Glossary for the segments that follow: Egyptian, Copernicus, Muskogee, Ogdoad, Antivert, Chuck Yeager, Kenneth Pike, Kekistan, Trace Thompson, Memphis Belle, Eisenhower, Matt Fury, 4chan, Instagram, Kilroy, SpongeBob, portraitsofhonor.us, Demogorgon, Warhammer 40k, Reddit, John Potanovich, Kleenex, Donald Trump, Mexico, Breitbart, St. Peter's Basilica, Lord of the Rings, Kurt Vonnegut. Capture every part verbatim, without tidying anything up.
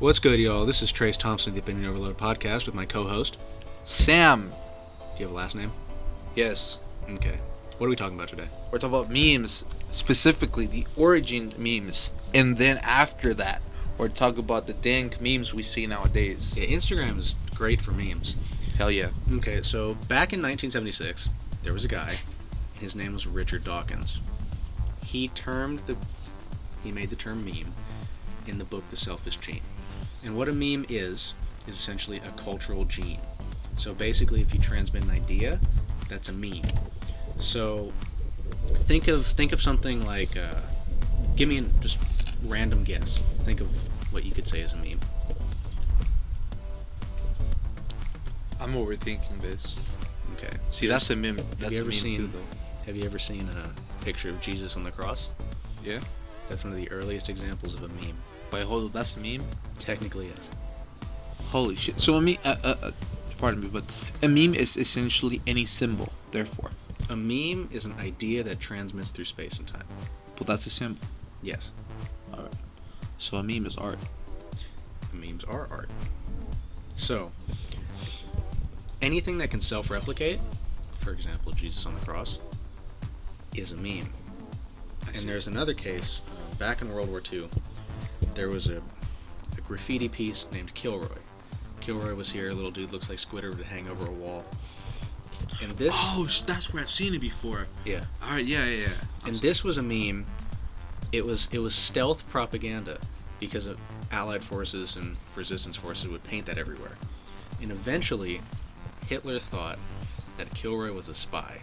What's good, y'all? This is Trace Thompson of the Opinion Overload podcast with my co-host, Sam. Do you have a last name? Yes. Okay. What are we talking about today? We're talking about memes, specifically the origin memes. And then after that, we're talking about the dank memes we see nowadays. Yeah, Instagram is great for memes. Hell yeah. Okay, so back in nineteen seventy-six, there was a guy, and his name was Richard Dawkins. He termed the... He made the term meme in the book The Selfish Gene. And what a meme is, is essentially a cultural gene. So basically, if you transmit an idea, that's a meme. So think of think of something like, uh, give me an, just random guess. Think of what you could say is a meme. I'm overthinking this. Okay. See, that's a meme. That's a meme too, though. Have you ever seen a picture of Jesus on the cross? Yeah. That's one of the earliest examples of a meme. Wait, hold on, that's a meme? Technically, yes. Holy shit. So a meme, uh, uh, uh, pardon me, but a meme is essentially any symbol, therefore. A meme is an idea that transmits through space and time. But that's a symbol? Yes. Alright. So a meme is art. Memes are art. So, anything that can self-replicate, for example, Jesus on the cross, is a meme. And there's another case, uh, back in World War Two, there was a, a graffiti piece named Kilroy. Kilroy was here, a little dude looks like Squidward hang over a wall. And this... Oh, that's where I've seen it before. Yeah. All right, yeah, yeah, yeah. I'm and sorry. This was a meme. It was it was stealth propaganda because of Allied forces and resistance forces would paint that everywhere. And eventually, Hitler thought that Kilroy was a spy.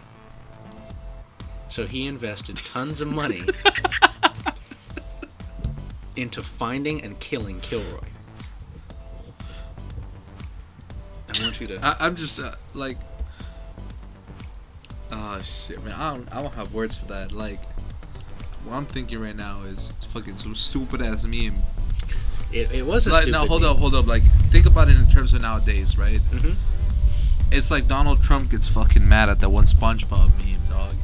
So he invested tons of money into finding and killing Kilroy. I want you to... I, I'm just, uh, like... Oh, shit, man. I don't, I don't have words for that. Like, what I'm thinking right now is it's fucking some stupid-ass meme. It, it was a like, stupid No, hold meme. up, hold up. Like, think about it in terms of nowadays, right? Mm-hmm. It's like Donald Trump gets fucking mad at that one SpongeBob meme, dog.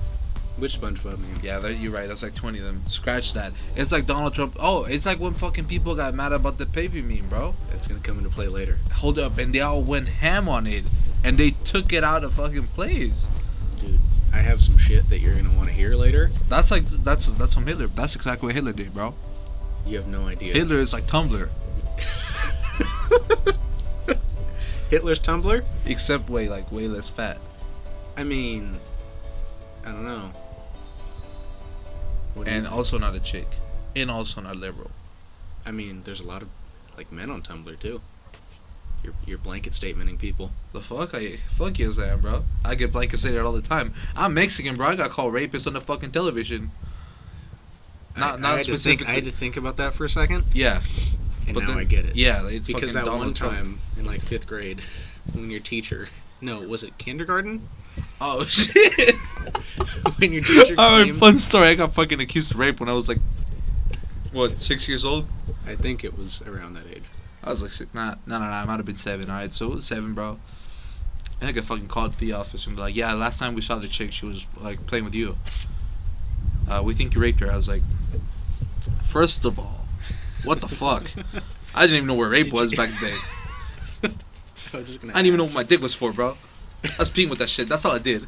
Which SpongeBob meme? Yeah, you're right. That's like twenty of them. Scratch that. It's like Donald Trump. Oh, it's like when fucking people got mad about the Pepe meme, bro. That's gonna come into play later. Hold up, and they all went ham on it, and they took it out of fucking place. Dude, I have some shit that you're gonna want to hear later. That's like that's that's from Hitler. That's exactly what Hitler did, bro. You have no idea. Hitler is like Tumblr. Hitler's Tumblr? Except way like way less fat. I mean, I don't know. And also not a chick. And also not liberal. I mean, there's a lot of, like, men on Tumblr, too. You're, you're blanket statementing people. The fuck? I, fuck yes I am, bro. I get blanket stated all the time. I'm Mexican, bro. I got called rapist on the fucking television. Not, I, not I specifically. Think, I had to think about that for a second. Yeah. And but now then, I get it. Yeah, it's because that Donald one Trump. Time in, like, fifth grade, when your teacher... No, was it kindergarten? Oh, shit. When your teacher came... Alright, fun story. I got fucking accused of rape when I was like, what, six years old? I think it was around that age. I was like, six, nah, no, no, no, I might have been seven, alright? So it was seven, bro. And I got fucking called to the office and be like, yeah, last time we saw the chick, she was, like, playing with you. Uh, we think you raped her. I was like, first of all, what the fuck? I didn't even know where rape Did was you? Back then. I, I didn't ask. Even know what my dick was for, bro. I was peeing with that shit. That's all I did.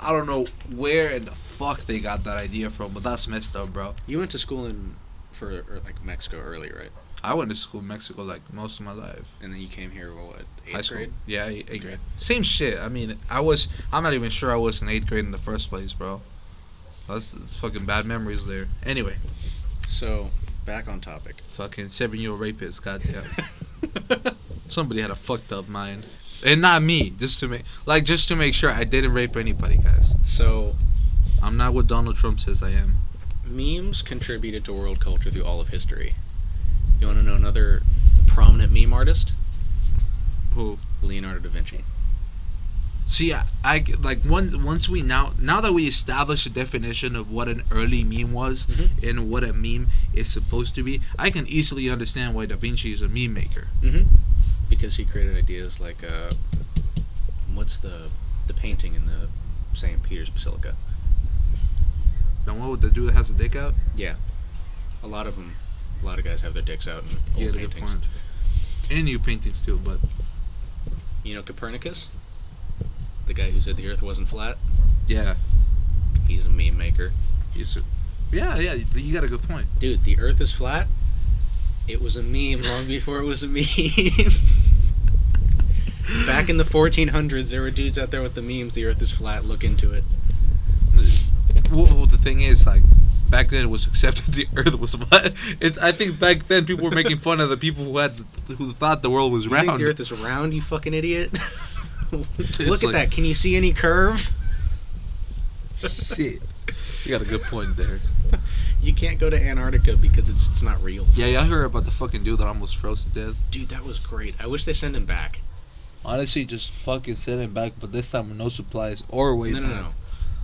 I don't know where in the fuck they got that idea from, but that's messed up, bro. You went to school in for or like Mexico early, right? I went to school in Mexico like most of my life, and then you came here what eighth High grade? School. Yeah, eighth okay. grade. Same shit. I mean, I was. I'm not even sure I was in eighth grade in the first place, bro. That's fucking bad memories there. Anyway, so back on topic. Fucking seven-year-old rapist, goddamn. Somebody had a fucked up mind. And not me, just to make like just to make sure I didn't rape anybody, guys. So, I'm not what Donald Trump says I am. Memes contributed to world culture through all of history. You want to know another prominent meme artist? Who? Leonardo da Vinci. See, I, I like once once we now now that we establish a definition of what an early meme was mm-hmm. and what a meme is supposed to be, I can easily understand why Da Vinci is a meme maker. Mm-hmm. Because he created ideas like, uh, what's the the painting in the Saint Peter's Basilica? The one with the dude that has a dick out? Yeah. A lot of them. A A lot of guys have their dicks out in old yeah, paintings. And new paintings, too, but... You know Copernicus? The guy who said the Earth wasn't flat? Yeah. He's a meme maker. He's a... Yeah, yeah, you got a good point. Dude, the Earth is flat? It was a meme long before it was a meme. Back in the fourteen hundreds, there were dudes out there with the memes, the Earth is flat, look into it. Well, the thing is, like, back then it was accepted the Earth was flat. It's, I think back then people were making fun of the people who had who thought the world was you round. You think the Earth is round, you fucking idiot? Look at like, that. Can you see any curve? Shit. You got a good point there. You can't go to Antarctica because it's it's not real. Yeah, y'all heard about the fucking dude that almost froze to death? Dude, that was great. I wish they send him back. Honestly, just fucking send him back, but this time no supplies or way No, back. no, no.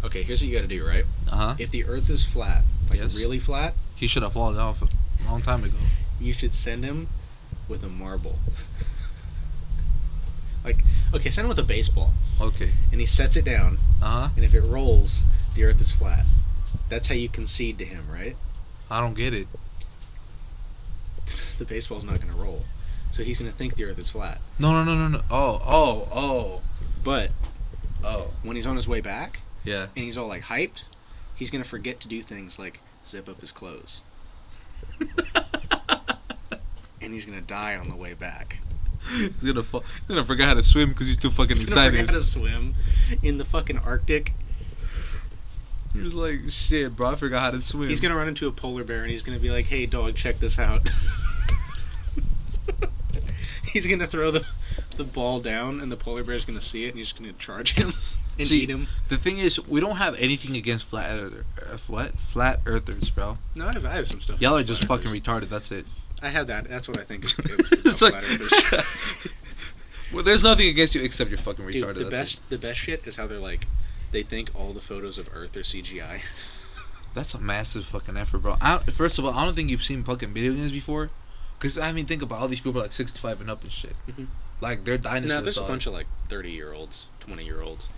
Okay, here's what you gotta do, right? Uh-huh. If the Earth is flat, like yes. really flat... He should have fallen off a long time ago. You should send him with a marble. Like, okay, send him with a baseball. Okay. And he sets it down. Uh-huh. And if it rolls, the Earth is flat. That's how you concede to him, right? I don't get it. The baseball's not gonna roll. So he's gonna think the Earth is flat. No, no, no, no, no. Oh, oh, oh. But... Oh. When he's on his way back... Yeah. And he's all, like, hyped. He's going to forget to do things like zip up his clothes. And he's going to die on the way back. He's going to fall. He's going to forget how to swim because he's too fucking he's excited. He's going to forget how to swim in the fucking Arctic. He was like, shit, bro, I forgot how to swim. He's going to run into a polar bear and he's going to be like, hey, dog, check this out. He's going to throw the, the ball down and the polar bear's going to see it and he's going to charge him. And see, eat him. The thing is, we don't have anything against flat earth, uh, what? Flat earthers, bro. No, I have, I have some stuff. Y'all are just fucking retarded. That's it. I have that. That's what I think is it's like, flat earthers. Well, there's nothing against you except you're fucking retarded. Dude, the that's best, it. the best shit is how they're like, they think all the photos of Earth are C G I. That's a massive fucking effort, bro. I don't, first of all, I don't think you've seen fucking video games before, because I mean, think about all these people are like sixty-five and up and shit. Mm-hmm. Like they're dinosaurs. No, there's dog. a bunch of like thirty-year-olds, twenty-year-olds.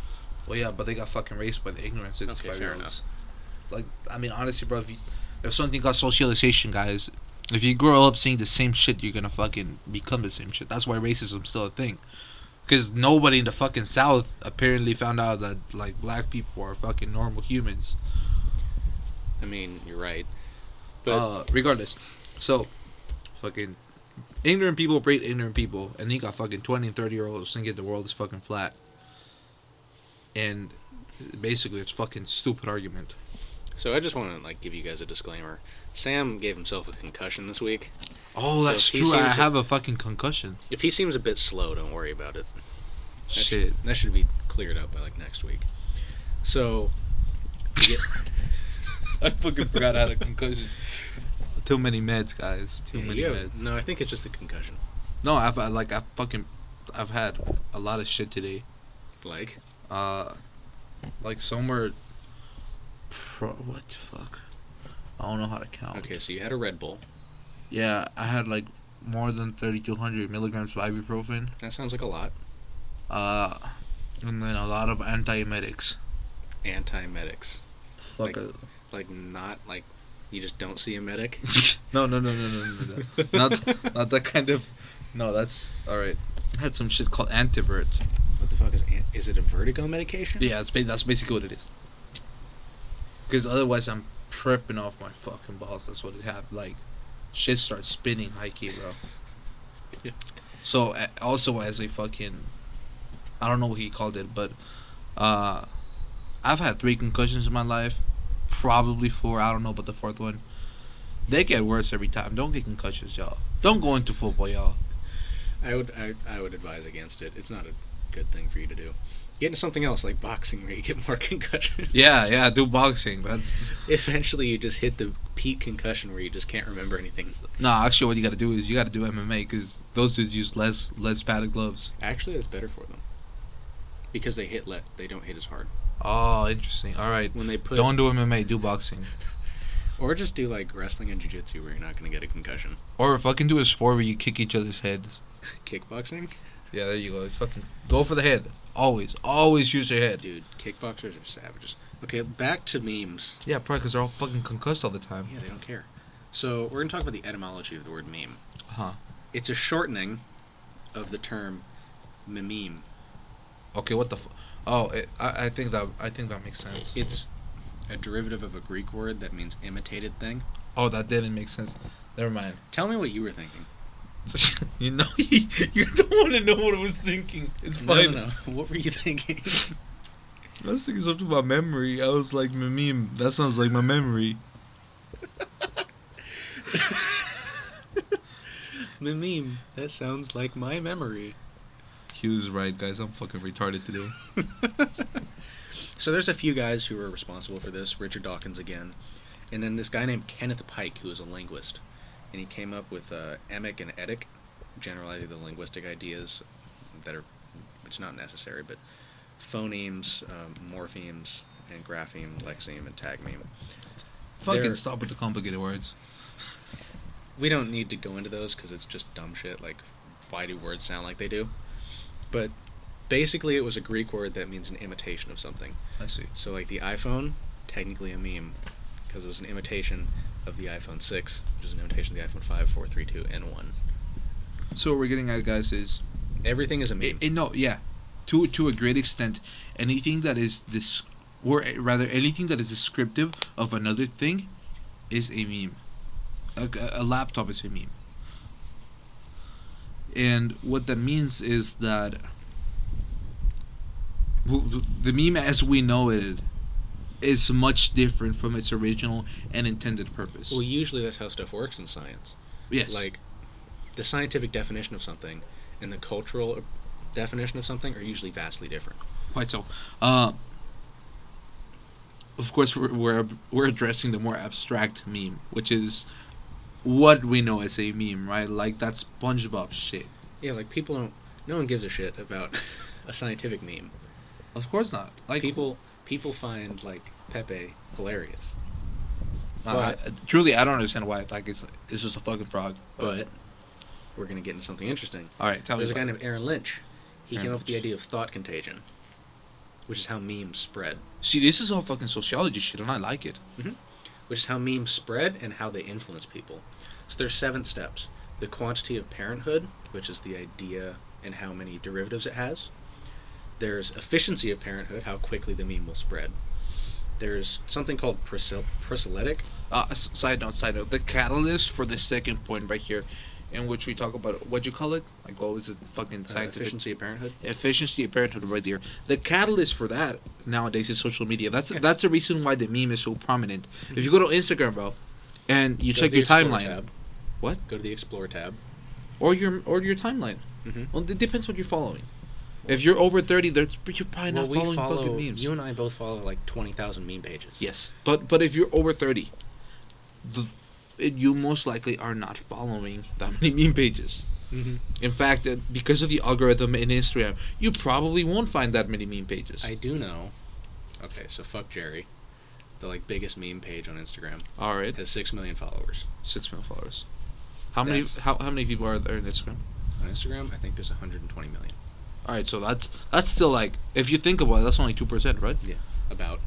Well, yeah, but they got fucking raised by the ignorant sixty-five-year-olds. Okay, like, I mean, honestly, bro, if you, there's something called socialization, guys. If you grow up seeing the same shit, you're gonna fucking become the same shit. That's why racism's still a thing. Because nobody in the fucking South apparently found out that, like, black people are fucking normal humans. I mean, you're right. But uh, regardless. So, fucking ignorant people breed ignorant people. And you got fucking twenty and thirty-year-olds thinking the world is fucking flat. And basically, it's a fucking stupid argument. So I just want to like give you guys a disclaimer. Sam gave himself a concussion this week. Oh, that's so true. I have a, a fucking concussion. If he seems a bit slow, don't worry about it. That Shit, should, that should be cleared up by like next week. So, yeah. I fucking forgot I had a concussion. Too many meds, guys. Too yeah, many have, meds. No, I think it's just a concussion. No, I've I, like I fucking I've had a lot of shit today. Like. Uh, like somewhere. Pro, what the fuck? I don't know how to count. Okay, so you had a Red Bull. Yeah, I had like more than thirty-two hundred milligrams of ibuprofen. That sounds like a lot. Uh, and then a lot of antiemetics. Antiemetics. Fuck. Like, a... like not like you just don't see a medic. no, no, no, no, no, no, no. not, not that kind of. No, that's all right. I had some shit called Antivert. What the fuck is an- is it a vertigo medication? Yeah, it's ba- that's basically what it is. Because otherwise I'm tripping off my fucking balls. That's what it happened. Like, shit starts spinning high key, bro. Yeah. So, also as a fucking... I don't know what he called it, but... Uh, I've had three concussions in my life. Probably four. I don't know about the fourth one. They get worse every time. Don't get concussions, y'all. Don't go into football, y'all. I would, I, I would advise against it. It's not a... good thing for you to do. Get into something else like boxing where you get more concussions. Yeah, yeah, do boxing. That's eventually you just hit the peak concussion where you just can't remember anything. No, actually, what you got to do is you got to do M M A because those dudes use less less padded gloves. Actually, that's better for them because they hit less. They don't hit as hard. Oh, interesting. All right. When they put don't do M M A, do boxing. Or just do like wrestling and jiu-jitsu where you're not gonna get a concussion. Or fucking do a sport where you kick each other's heads. Kickboxing. Yeah, there you go. Fucking go for the head. Always. Always use your head. Dude, kickboxers are savages. Okay, back to memes. Yeah, probably because they're all fucking concussed all the time. Yeah, they don't care. So we're going to talk about the etymology of the word meme. Huh. It's a shortening of the term meme. Okay, what the f- Oh, it, I, I think that I think that makes sense. It's a derivative of a Greek word that means imitated thing. Oh, that didn't make sense. Never mind. Tell me what you were thinking. You know, you, you don't want to know what I was thinking. It's no, fine. No, no. What were you thinking? I was thinking something about memory. I was like, meme. That sounds like my memory. Meme. That sounds like my memory. He was right, guys. I'm fucking retarded today. So there's a few guys who were responsible for this. Richard Dawkins again. And then this guy named Kenneth Pike, who is a linguist. And he came up with uh, emic and etic, generalizing the linguistic ideas that are, it's not necessary, but phonemes, um, morphemes, and grapheme, lexeme, and tagmeme. Fucking They're, stop with the complicated words. We don't need to go into those because it's just dumb shit. Like, why do words sound like they do? But basically, it was a Greek word that means an imitation of something. I see. So, like, the iPhone, technically a meme, because it was an imitation of the iPhone six, which is an imitation of the iPhone five, four, three, two, and one. So what we're getting at, guys, is... everything is a meme. It, it, no, yeah. To to a great extent, anything that is this, or rather, anything that is descriptive of another thing is a meme. A, a laptop is a meme. And what that means is that the meme as we know it is much different from its original and intended purpose. Well, usually that's how stuff works in science. Yes. Like, the scientific definition of something and the cultural definition of something are usually vastly different. Quite so. Uh, of course, we're, we're we're addressing the more abstract meme, which is what we know as a meme, right? Like that SpongeBob shit. Yeah, like people don't... no one gives a shit about a scientific meme. Of course not. Like people... people find, like, Pepe hilarious. Uh, but, I, truly, I don't understand why. Like, it's it's just a fucking frog. But, but we're going to get into something interesting. All right, tell There's me There's a guy named Aaron Lynch. He Aaron came Lynch. up with the idea of thought contagion, which is how memes spread. See, this is all fucking sociology shit, and I like it. Mm-hmm. Which is how memes spread and how they influence people. So there's seven steps. The quantity of parenthood, which is the idea and how many derivatives it has. There's efficiency of parenthood, how quickly the meme will spread. There's something called prosel- proselytic. Uh, side note, side note. The catalyst for the second point right here, in which we talk about, what'd you call it? Like, what was it? Fucking scientific? Uh, efficiency of parenthood. Efficiency of parenthood right there. The catalyst for that nowadays is social media. That's yeah. that's the reason why the meme is so prominent. If you go to Instagram, bro, and you go check your timeline. Tab. What? Go to the Explore tab. Or your, or your timeline. Mm-hmm. Well, it depends what you're following. If you're over thirty, there's, you're probably well, not following follow, fucking memes. You and I both follow like twenty thousand meme pages. Yes. But but if you're over thirty, the, it, you most likely are not following that many meme pages. Mm-hmm. In fact, it, because of the algorithm in Instagram, you probably won't find that many meme pages. I do know. Okay, so fuck Jerry. The like biggest meme page on Instagram. All right. Has six million followers. six million followers. How That's, many how, how many people are there on Instagram? On Instagram, I think there's one hundred twenty million. All right, so that's that's still like, if you think about it, that's only two percent, right? Yeah, about.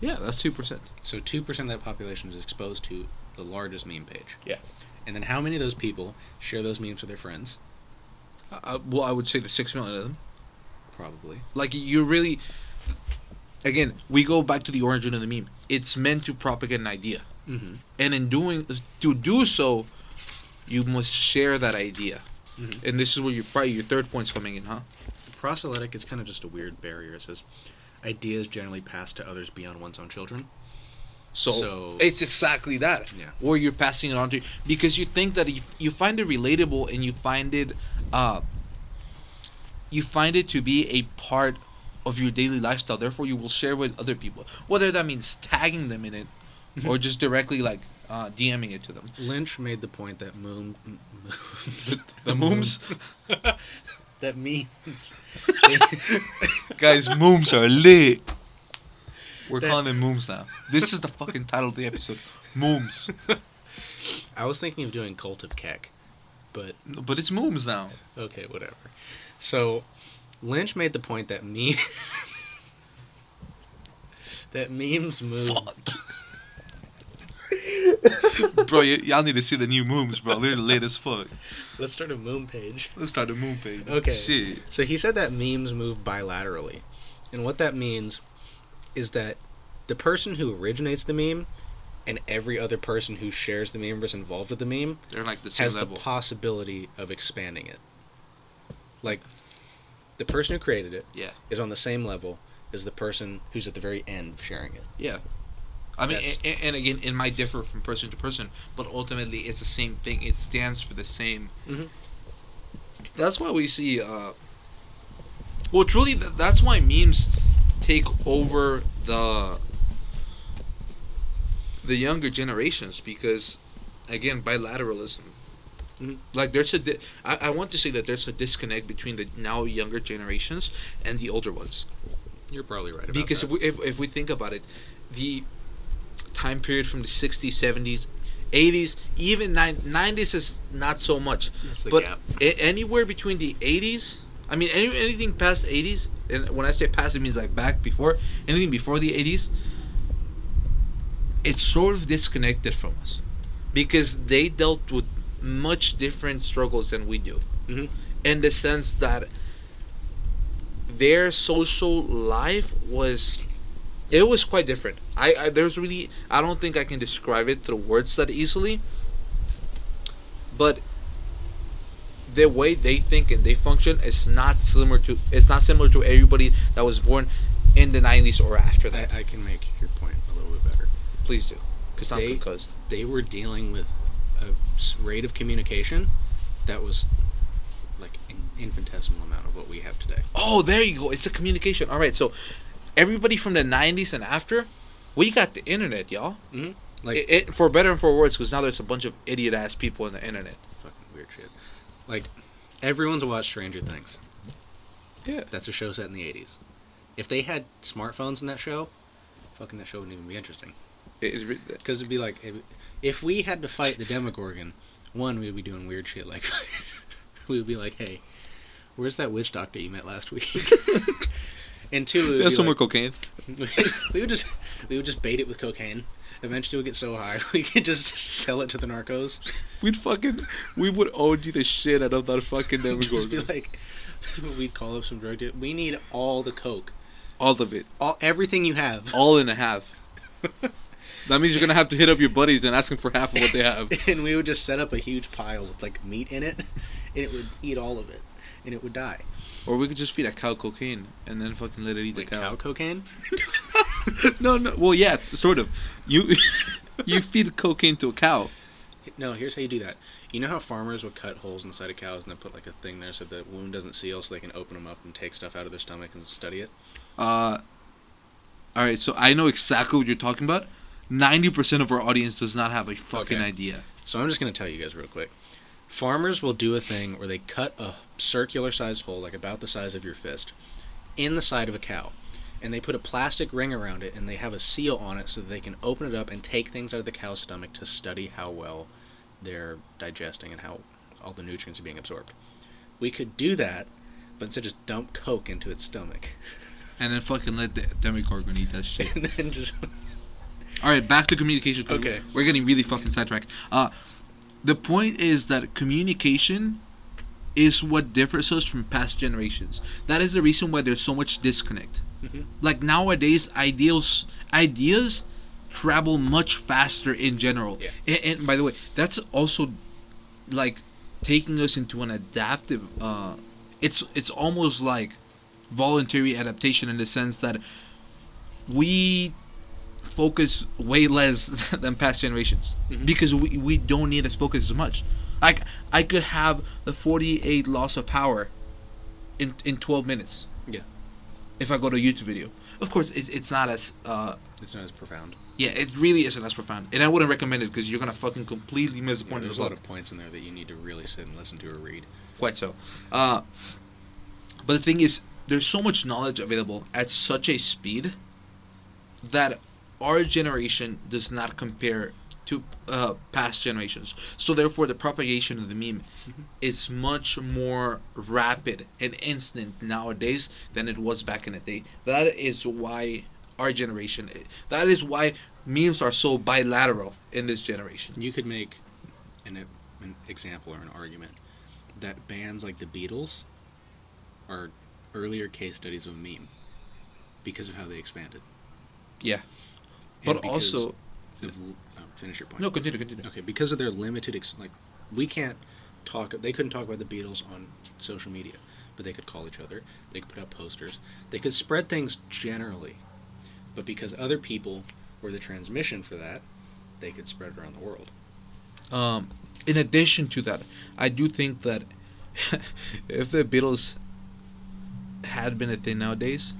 Yeah, that's two percent. So two percent of that population is exposed to the largest meme page. Yeah. And then how many of those people share those memes with their friends? Uh, well, I would say the six million of them. Probably. Like, you really, again, we go back to the origin of the meme. It's meant to propagate an idea. Mm-hmm. And in doing, to do so, you must share that idea. Mm-hmm. And this is where your probably your third point's coming in, huh? Proselytic is kind of just a weird barrier. It says ideas generally passed to others beyond one's own children. So, so it's exactly that. Yeah. Or you're passing it on to, because you think that you, you find it relatable and you find it, uh, you find it to be a part of your daily lifestyle. Therefore, you will share with other people, whether that means tagging them in it, mm-hmm. or just directly like uh, DMing it to them. Lynch made the point that moon. The mooms? That means... Guys, mooms are lit. We're that... calling them mooms now. This is the fucking title of the episode. Mooms. I was thinking of doing Cult of Kek, but... But it's mooms now. Okay, whatever. So, Lynch made the point that me... that memes move... Fuck. Bro, y- y'all need to see the new moons, bro. They're late as fuck. Let's start a moon page. Let's start a moon page. Okay. Shit. So he said that memes move bilaterally. And what that means is that the person who originates the meme and every other person who shares the meme or is involved with the meme they're like the same has level. The possibility of expanding it. Like, the person who created it yeah. is on the same level as the person who's at the very end of sharing it. Yeah. I mean, and, and again, it might differ from person to person, but ultimately it's the same thing. It stands for the same. Mm-hmm. That's why we see... Uh, well, truly, that's why memes take over the the younger generations, because, again, bilateralism. Mm-hmm. Like, there's a... Di- I, I want to say that there's a disconnect between the now younger generations and the older ones. You're probably right about because that. Because if we, if, if we think about it, the... time period from the sixties, seventies, eighties, even nineties is not so much. That's the but gap. A- anywhere between the eighties, I mean, any, anything past eighties, and when I say past, it means like back before, anything before the eighties, it's sort of disconnected from us because they dealt with much different struggles than we do. Mm-hmm. In the sense that their social life was... It was quite different. I, I there's really I don't think I can describe it through words that easily. But the way they think and they function is not similar to it's not similar to everybody that was born in the nineties or after that. I, I can make your point a little bit better. Please do, because I'm concussed. They were dealing with a rate of communication that was like an infinitesimal amount of what we have today. Oh, there you go. It's a communication. All right, so. Everybody from the nineties and after, we got the internet, y'all. Mm-hmm. Like it, it, for better and for worse, because now there's a bunch of idiot ass people on the internet. Fucking weird shit. Like everyone's watched Stranger Things. Yeah, that's a show set in the eighties. If they had smartphones in that show, fucking that show wouldn't even be interesting. Because it, it'd be like, it, if we had to fight the Demogorgon, one we'd be doing weird shit. Like we would be like, hey, where's that witch doctor you met last week? And two, that's some like, more cocaine. we would just we would just bait it with cocaine. Eventually, we would get so high we could just sell it to the narcos. We'd fucking we would O D the shit out of that fucking Demogorgon. Just be like, we'd call up some drug dealer. We need all the coke, all of it, all everything you have, all in a half. That means you're gonna have to hit up your buddies and ask them for half of what they have. And we would just set up a huge pile with like meat in it, and it would eat all of it, and it would die. Or we could just feed a cow cocaine and then fucking let it eat Wait, the cow. Cow cocaine? no, no. Well, yeah, sort of. You you feed cocaine to a cow. No, here's how you do that. You know how farmers would cut holes inside of cows and then put like a thing there so the wound doesn't seal, so they can open them up and take stuff out of their stomach and study it? Uh, all right, so I know exactly what you're talking about. ninety percent of our audience does not have a fucking okay. idea. So I'm just going to tell you guys real quick. Farmers will do a thing where they cut a circular-sized hole, like about the size of your fist, in the side of a cow. And they put a plastic ring around it, and they have a seal on it so that they can open it up and take things out of the cow's stomach to study how well they're digesting and how all the nutrients are being absorbed. We could do that, but instead just dump coke into its stomach. And then fucking let the Demogorgon eat that shit. And then just... All right, back to communication. Okay. We're getting really fucking sidetracked. Uh... The point is that communication is what differs us from past generations. That is the reason why there's so much disconnect. Mm-hmm. Like nowadays, ideals, ideas travel much faster in general. Yeah. And, and by the way, that's also like taking us into an adaptive... Uh, it's it's almost like voluntary adaptation in the sense that we... focus way less than past generations mm-hmm. because we, we don't need as focus as much. Like I could have the forty-eight loss of power in in twelve minutes. Yeah. If I go to a YouTube video, of course it's it's not as uh it's not as profound. Yeah, it really isn't as profound, and I wouldn't recommend it because you're gonna fucking completely miss the point. Yeah, there's of the a lot of points in there that you need to really sit and listen to or read. Quite so. Uh, but the thing is, there's so much knowledge available at such a speed that our generation does not compare to uh, past generations. So therefore, the propagation of the meme mm-hmm. is much more rapid and instant nowadays than it was back in the day. That is why our generation... That is why memes are so bilateral in this generation. You could make an, an example or an argument that bands like the Beatles are earlier case studies of a meme because of how they expanded. Yeah. And but also... The, oh, finish your point. No, continue, continue. Okay, because of their limited... Ex- like, we can't talk... They couldn't talk about the Beatles on social media, but they could call each other. They could put up posters. They could spread things generally. But because other people were the transmission for that, they could spread it around the world. Um, in addition to that, I do think that if the Beatles had been a thing nowadays,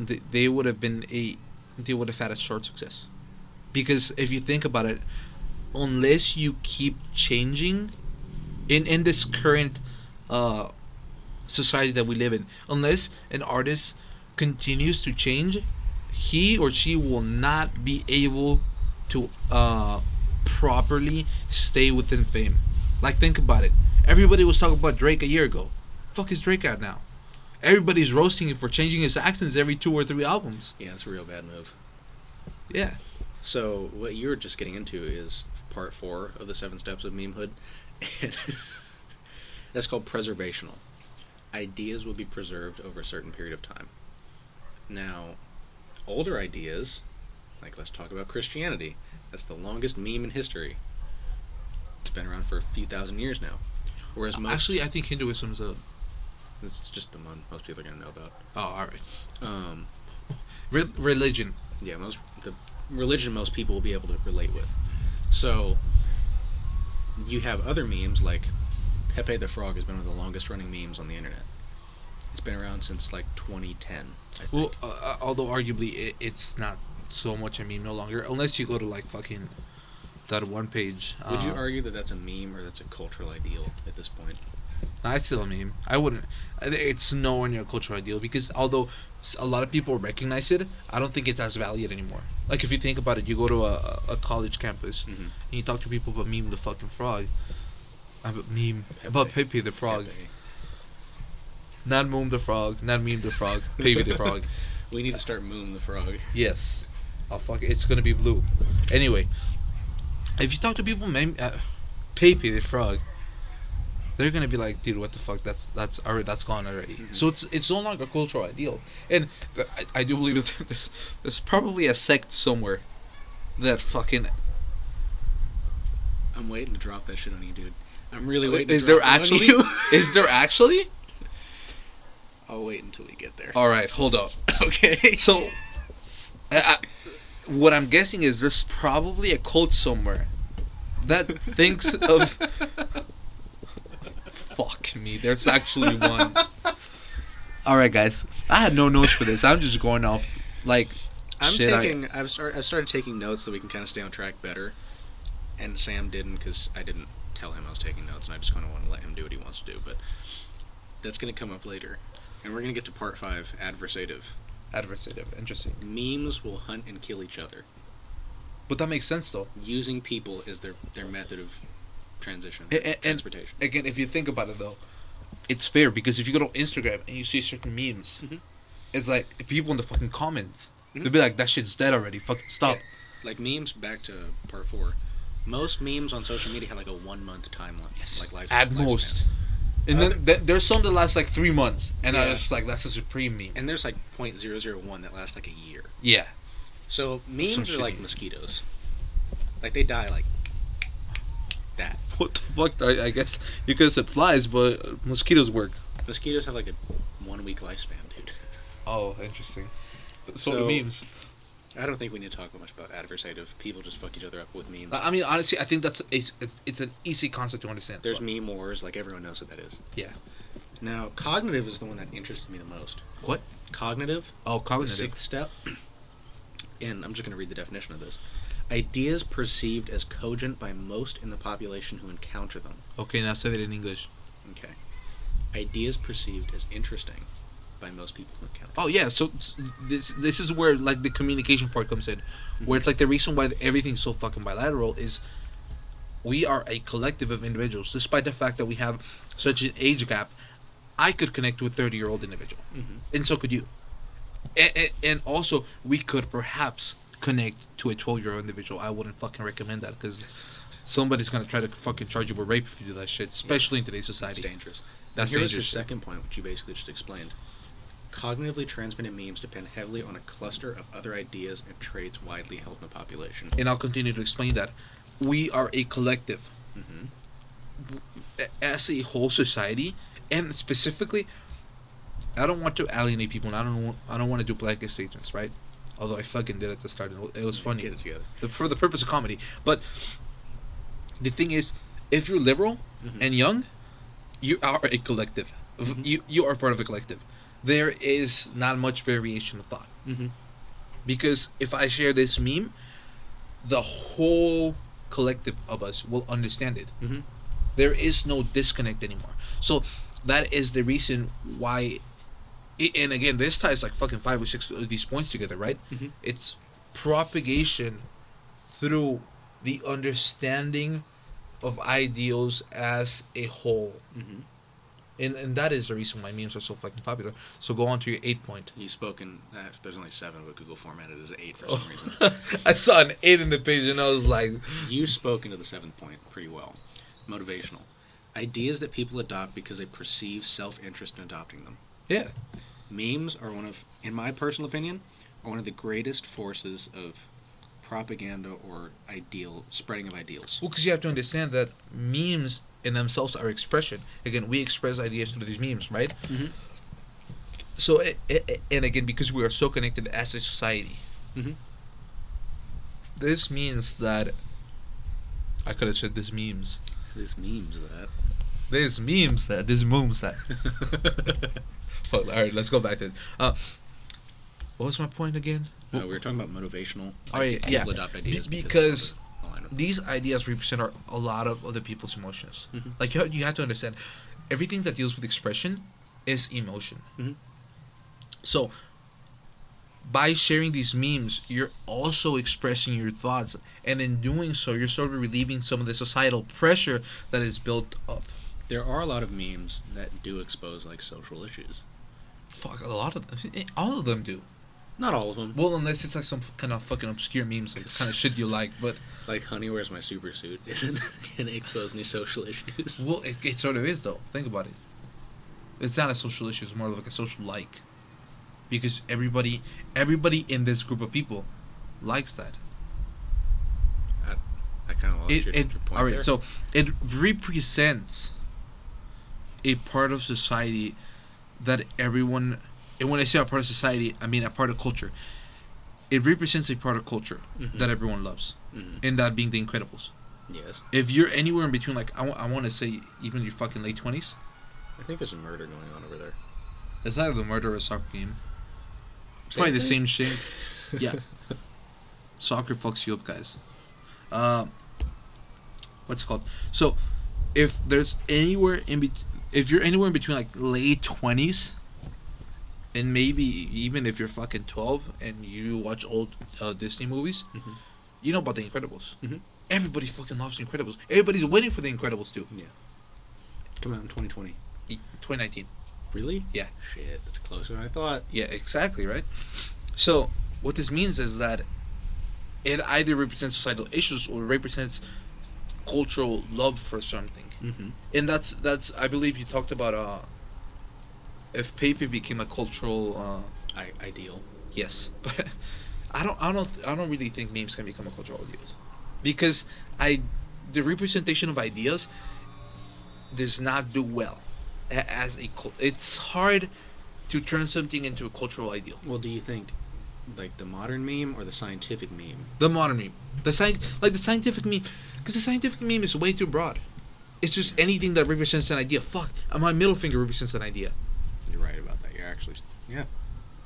they, they would have been a... They would have had a short success. Because if you think about it, unless you keep changing in, in this current uh, society that we live in, unless an artist continues to change, he or she will not be able to uh, properly stay within fame. Like, think about it. Everybody was talking about Drake a year ago. Fuck is Drake out now? Everybody's roasting him for changing his accents every two or three albums. Yeah, that's a real bad move. Yeah. So what you're just getting into is part four of the seven steps of memehood. That's called preservational. Ideas will be preserved over a certain period of time. Now, older ideas, like let's talk about Christianity. That's the longest meme in history. It's been around for a few thousand years now. Whereas most actually, I think Hinduism is a... It's just the one most people are going to know about. Oh, all right. Um, Re- religion. Yeah, most the religion most people will be able to relate with. So, you have other memes, like Pepe the Frog has been one of the longest-running memes on the internet. It's been around since, like, twenty ten, I think. Well, uh, although, arguably, it, it's not so much a meme no longer, unless you go to, like, fucking that one page. Would um, you argue that that's a meme or that's a cultural ideal at this point? I still a meme. I wouldn't. It's nowhere near a cultural ideal because although a lot of people recognize it, I don't think it's as valid anymore. Like if you think about it, you go to a, a college campus mm-hmm. and you talk to people about meme the fucking frog. I meme Pepe. About Pepe the frog. Pepe. Not moom the frog. Not meme the frog. Pepe the frog. We need to start moom the frog. Yes. Oh fuck! It's gonna be blue. Anyway, if you talk to people, meme uh, Pepe the frog. They're gonna be like, dude, what the fuck? That's that's already that's gone already. Mm-hmm. So it's it's no longer a cultural ideal, and I, I do believe that there's, there's probably a sect somewhere that fucking. I'm waiting to drop that shit on you, dude. I'm really waiting. Is to there drop actually? That on you. Is there actually? I'll wait until we get there. All right, hold up. Okay. So, I, I, what I'm guessing is there's probably a cult somewhere that thinks of. Fuck me, there's actually one. Alright guys, I had no notes for this. I'm just going off like I'm shit taking, I... I've, start, I've started taking notes so we can kind of stay on track better. And Sam didn't because I didn't tell him I was taking notes and I just kind of want to let him do what he wants to do. But that's going to come up later. And we're going to get to part five, adversative. Adversative, interesting. Memes will hunt and kill each other. But that makes sense though. Using people is their, their method of... Transition, and, and, transportation. Again, if you think about it, though, it's fair because if you go to Instagram and you see certain memes, mm-hmm. it's like people in the fucking comments mm-hmm. they'll be like, "That shit's dead already. Fucking stop." Yeah. Like memes. Back to part four. Most memes on social media have like a one month timeline. Yes, like life at most. Lifespan. And uh, then th- there's some that last like three months, and yeah. I was like, "That's a supreme meme." And there's like zero point zero zero one that lasts like a year. Yeah. So memes some are shitty. Like mosquitoes. Like they die like. That. What the fuck? I, I guess you could have said flies, but mosquitoes work. Mosquitoes have like a one week lifespan, dude. Oh, interesting. That's so what memes. I don't think we need to talk much about adversative. People just fuck each other up with memes. I mean, honestly, I think that's it's it's, it's an easy concept to understand. There's but. meme wars, like everyone knows what that is. Yeah. Now, cognitive is the one that interested me the most. What? Cognitive. Oh, cognitive. The sixth step. And I'm just going to read the definition of this. Ideas perceived as cogent by most in the population who encounter them. Okay, now say that in English. Okay. Ideas perceived as interesting by most people who encounter them. Oh, yeah, so this this is where, like, the communication part comes in, where mm-hmm. it's, like, the reason why everything's so fucking bilateral is we are a collective of individuals. Despite the fact that we have such an age gap, I could connect to a thirty-year-old individual, mm-hmm. and so could you. And, and, and also, we could perhaps connect to a twelve-year-old individual, I wouldn't fucking recommend that, because somebody's going to try to fucking charge you with rape if you do that shit, especially yeah. in today's society. It's dangerous. That's dangerous. Here's your second point, which you basically just explained. Cognitively transmitted memes depend heavily on a cluster of other ideas and traits widely held in the population. And I'll continue to explain that. We are a collective. Mm-hmm. As a whole society, and specifically, I don't want to alienate people, and I don't want, I don't want to do blanket statements, right? Although I fucking did at the start, and it was funny. Get it together. For the purpose of comedy. But the thing is, if you're liberal mm-hmm. and young, you are a collective. Mm-hmm. You you are part of a collective. There is not much variation of thought. Mm-hmm. Because if I share this meme, the whole collective of us will understand it. Mm-hmm. There is no disconnect anymore. So that is the reason why... It, and again, this ties like fucking five or six of these points together, right? Mm-hmm. It's propagation through the understanding of ideals as a whole. Mm-hmm. And and that is the reason why memes are so fucking popular. So go on to your eight point. You spoke in... Uh, there's only seven, but Google formatted as eight for some oh. reason. I saw an eight in the page and I was like... You spoke into the seventh point pretty well. Motivational. Ideas that people adopt because they perceive self-interest in adopting them. Yeah. Memes are one of, in my personal opinion, are one of the greatest forces of propaganda or ideal, spreading of ideals. Well, because you have to understand that memes in themselves are expression. Again, we express ideas through these memes, right? Mm-hmm. So, it, it, and again, because we are so connected as a society, mm-hmm. this means that, I could have said this memes. This memes that. This memes that. This memes that. Fuck, alright, let's go back to it. Uh, what was my point again? No, we were talking about motivational. All right, like, yeah. People adopt ideas B- because because the these ideas represent our, a lot of other people's emotions. Mm-hmm. Like, you have, you have to understand, everything that deals with expression is emotion. Mm-hmm. So, by sharing these memes, you're also expressing your thoughts. And in doing so, you're sort of relieving some of the societal pressure that is built up. There are a lot of memes that do expose, like, social issues. Fuck, a lot of them. All of them do. Not all of them. Well, unless it's, like, some kind of fucking obscure memes, like, the kind of shit you like, but... Like, honey, where's my super suit? Isn't going to expose any social issues? Well, it, it sort of is, though. Think about it. It's not a social issue. It's more like a social like. Because everybody everybody in this group of people likes that. I, I kind of lost it, your, it, your point all right, there. So, it represents... a part of society that everyone... And when I say a part of society, I mean a part of culture. It represents a part of culture mm-hmm. that everyone loves. Mm-hmm. And that being The Incredibles. Yes. If you're anywhere in between, like, I, w- I want to say even your fucking late twenties. I think there's a murder going on over there. It's either the murder or a soccer game. It's probably the same shit. Yeah. Soccer fucks you up, guys. Uh, what's it called? So, if there's anywhere in between... If you're anywhere in between, like, late twenties, and maybe even if you're fucking twelve and you watch old uh, Disney movies, mm-hmm. you know about The Incredibles. Mm-hmm. Everybody fucking loves The Incredibles. Everybody's waiting for The Incredibles too. Yeah. Come out in twenty twenty. twenty nineteen. Really? Yeah. Shit, that's closer than I thought. Yeah, exactly, right? So, what this means is that it either represents societal issues or represents cultural love for something. Mm-hmm. And that's that's I believe you talked about uh, if Pepe became a cultural uh, I- ideal. Yes, but I don't I don't I don't really think memes can become a cultural ideal, because I the representation of ideas does not do well as a cult. It's hard to turn something into a cultural ideal. Well, do you think like the modern meme or the scientific meme? The modern meme, the sci- like the scientific meme, because the scientific meme is way too broad. It's just anything that represents an idea. Fuck, my middle finger represents an idea. You're right about that. You're actually... Yeah.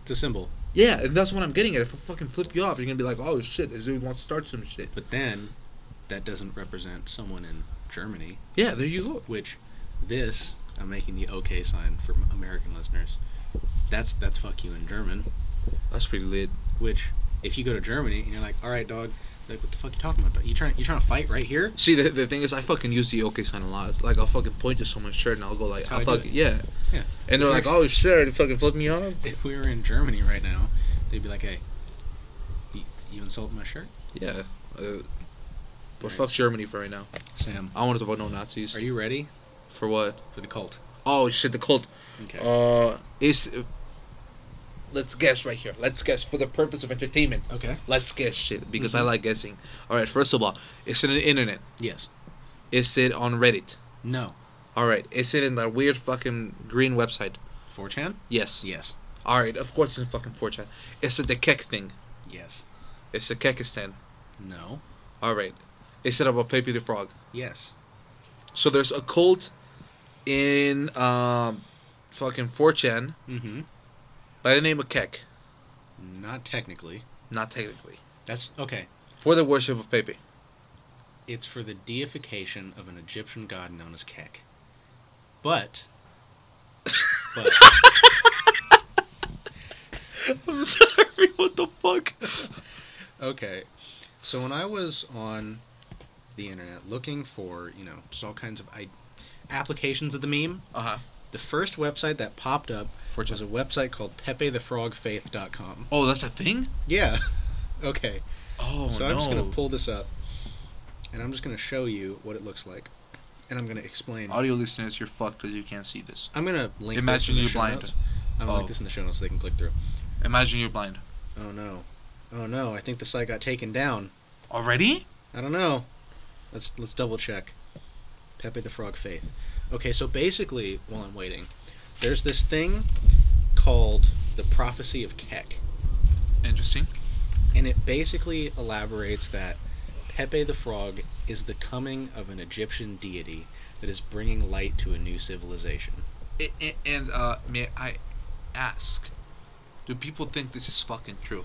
It's a symbol. Yeah, and that's what I'm getting at. If I fucking flip you off, you're going to be like, oh, shit, this dude wants to start some shit. But then, that doesn't represent someone in Germany. Yeah, there you go. Which, this, I'm making the okay sign for American listeners. That's, that's fuck you in German. That's pretty lit. Which, if you go to Germany, and you're like, all right, dog... Like, what the fuck are you talking about? You trying you trying to fight right here? See, the the thing is, I fucking use the okay sign a lot. Like, I'll fucking point to someone's shirt and I'll go like, I'll fucking, yeah. Yeah. And they're like, oh shit, you fucking flip me off? If we were in Germany right now, they'd be like, hey, you, You insult my shirt? Yeah. Uh, but nice. Fuck Germany for right now. Sam. I want to talk about no Nazis. Are you ready? For what? For the cult. Oh, shit, the cult. Okay. Uh, it's... Uh, let's guess right here. Let's guess for the purpose of entertainment. Okay. Let's guess shit, because mm-hmm. I like guessing. All right, first of all, is it on the internet? Yes. Is it on Reddit? No. All right, is it in that weird fucking green website? four chan? Yes. Yes. All right, of course it's in fucking four chan. Is it the Kek thing? Yes. Is it Kekistan? No. All right. Is it about Pepe the Frog? Yes. So there's a cult in um, fucking four chan mm-hmm. by the name of Kek. Not technically. Not technically. That's okay. For the worship of Pepe. It's for the deification of an Egyptian god known as Kek. But... but... I'm sorry, what the fuck? Okay. So when I was on the internet looking for, you know, just all kinds of I- applications of the meme, uh-huh. the first website that popped up Fortune. was a website called Pepe the Frog Faith dot com. Oh, that's a thing? Yeah. Okay. Oh, so no. I'm just going to pull this up, and I'm just going to show you what it looks like. And I'm going to explain. Audio listeners, you're fucked because you can't see this. I'm going to link Imagine this in the show blind. notes. I'm going to link this in the show notes so they can click through. Imagine you're blind. Oh, no. Oh, no. I think the site got taken down. Already? I don't know. Let's let's double check. Pepe the Frog Faith. Okay, so basically, while I'm waiting, there's this thing called the Prophecy of Kek. Interesting. And it basically elaborates that Pepe the Frog is the coming of an Egyptian deity that is bringing light to a new civilization. And, and uh, may I ask, do people think this is fucking true?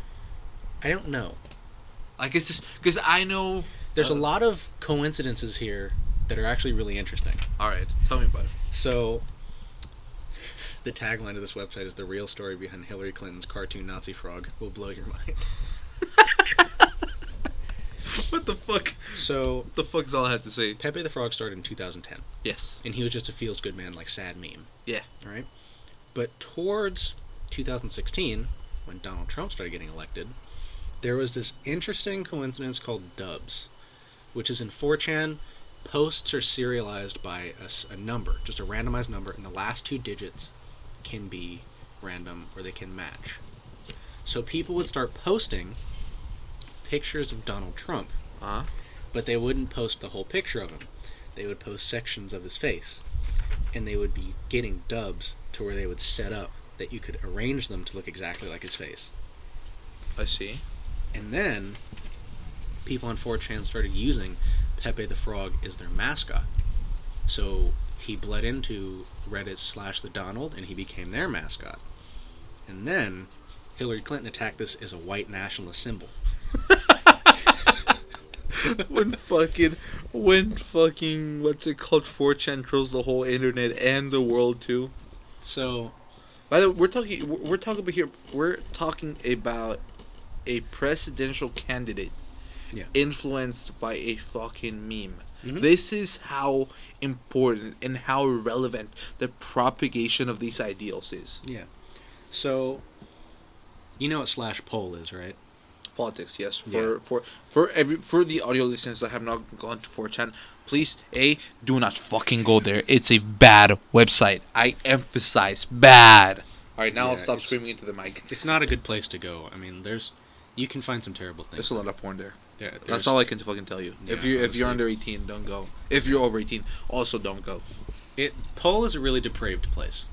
I don't know. Like, it's just... Because I know... There's uh, a lot of coincidences here that are actually really interesting. All right. Tell me about it. So, the tagline of this website is, "The real story behind Hillary Clinton's cartoon Nazi frog will blow your mind." What the fuck? So... What the fuck's all I have to say? Pepe the Frog started in two thousand ten. Yes. And he was just a feels-good man, like, sad meme. Yeah. All right? But towards two thousand sixteen, when Donald Trump started getting elected, there was this interesting coincidence called dubs, which is in four chan, posts are serialized by a, a number, just a randomized number, and the last two digits can be random or they can match. So people would start posting pictures of Donald Trump, uh-huh. but they wouldn't post the whole picture of him. They would post sections of his face, and they would be getting dubs to where they would set up that you could arrange them to look exactly like his face. I see. And then people on four chan started using Pepe the Frog as their mascot. So he bled into Reddit slash the Donald, and he became their mascot. And then Hillary Clinton attacked this as a white nationalist symbol. when fucking, when fucking, what's it called? four chan trolls the whole internet and the world too. So, by the way, we're talking, we're talking about here, we're talking about a presidential candidate yeah. influenced by a fucking meme. Mm-hmm. This is how important and how relevant the propagation of these ideals is. Yeah. So, you know what slash poll is, right? Politics, yes. For yeah. for for every for the audio listeners that have not gone to four chan, please a do not fucking go there. It's a bad website. I emphasize bad. All right, now yeah, I'll stop screaming into the mic. It's not a good place to go. I mean, there's you can find some terrible things. There's a lot of porn there. there That's all I can fucking tell you. Yeah, if you if honestly. You're under eighteen, don't go. If you're over eighteen, also don't go. It Pole is a really depraved place.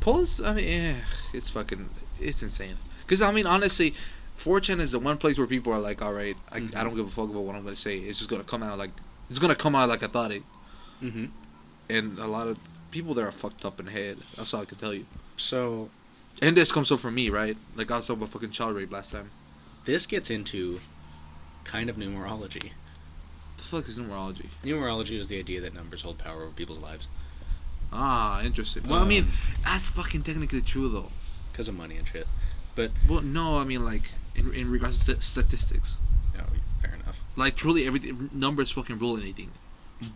Pole's I mean, yeah, it's fucking it's insane. Because I mean, honestly. four chan is the one place where people are like, all right, I, mm-hmm. I don't give a fuck about what I'm going to say. It's just going to come out like, it's going to come out like I thought it. Mm-hmm. And a lot of people there are fucked up in the head. That's all I can tell you. So. And this comes up from me, right? Like I was talking about fucking child rape last time. This gets into kind of numerology. What the fuck is numerology? Numerology is the idea that numbers hold power over people's lives. Ah, interesting. Well, um, I mean, that's fucking technically true, though. Because of money and shit. But well, no, I mean, like, in in regards to statistics. No, fair enough. Like, truly, every numbers fucking rule anything.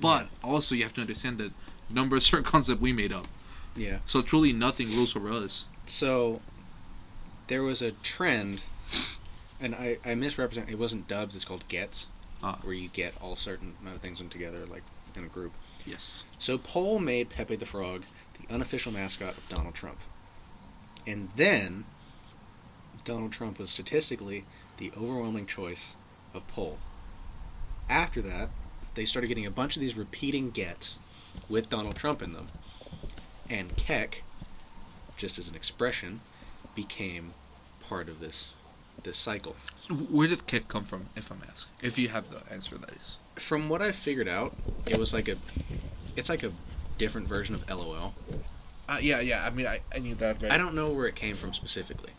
But yeah. also, you have to understand that numbers are a concept we made up. Yeah. So, truly, nothing rules over us. So, there was a trend And I, I misrepresent. It wasn't dubs. It's called gets, ah. where you get all certain amount of things in together, like in a group. Yes. So Paul made Pepe the Frog the unofficial mascot of Donald Trump. And then Donald Trump was statistically the overwhelming choice of Paul. After that, they started getting a bunch of these repeating gets with Donald Trump in them. And Kek, just as an expression, became part of this this cycle. Where did Kek come from, if I'm asking? If you have the answer to this. From what I figured out, it was like a... It's like a different version of LOL. Uh, yeah, yeah. I mean, I, I knew that, right? I don't know where it came from specifically.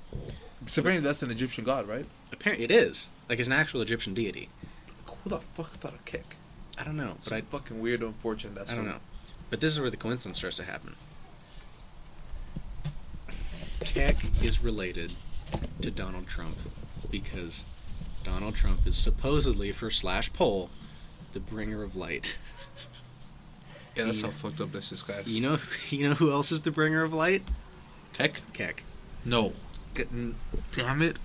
So apparently that's an Egyptian god, right? Apparently it is. Like, it's an actual Egyptian deity. Who the fuck thought of Kek? I don't know. But I fucking weird on four chan. That's I don't know. But this is where the coincidence starts to happen. Kek is related to Donald Trump because Donald Trump is supposedly, for slash poll, the bringer of light. Yeah, that's you, how fucked up this is, guys. You know, you know who else is the bringer of light? Kek? Kek. No. Damn it.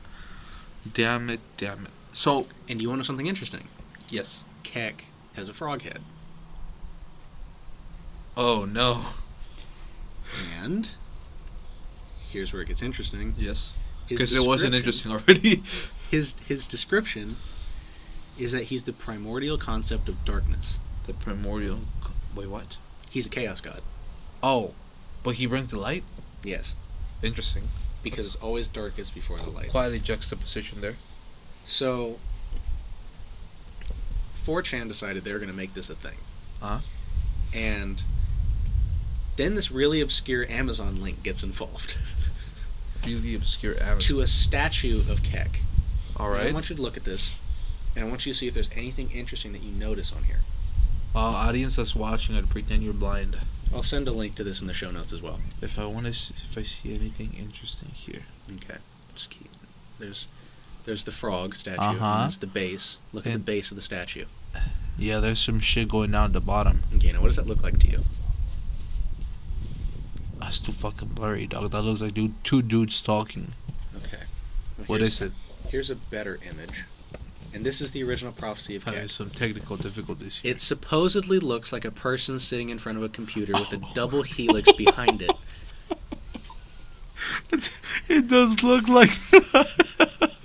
Damn it. Damn it. So, and you want to know something interesting? Yes. Kek has a frog head. Oh no. And here's where it gets interesting. Yes. Because it wasn't interesting already. his his description is that he's the primordial concept of darkness. The primordial. Wait, what? He's a chaos god. Oh, but he brings the light? Yes. Interesting. Because That's it's always darkest before the light. Quite a juxtaposition there. So, four chan decided they were going to make this a thing. Uh-huh. And then this really obscure Amazon link gets involved. Really obscure Amazon? To a statue of Kek. All right. And I want you to look at this, and I want you to see if there's anything interesting that you notice on here. All audience that's watching, I'd pretend you're blind. I'll send a link to this in the show notes as well. If I want to, see, if I see anything interesting here. Okay. Just keep. There's, there's the frog statue. Uh huh. That's the base. Look and at the base of the statue. Yeah, there's some shit going down at the bottom. Okay, now what does that look like to you? That's too fucking blurry, dog. That looks like dude, two dudes talking. Okay. Well, what is it? Here's a better image. And this is the original prophecy of Kek. Having some technical difficulties here. It supposedly looks like a person sitting in front of a computer with a double helix behind it. It, it does look like that.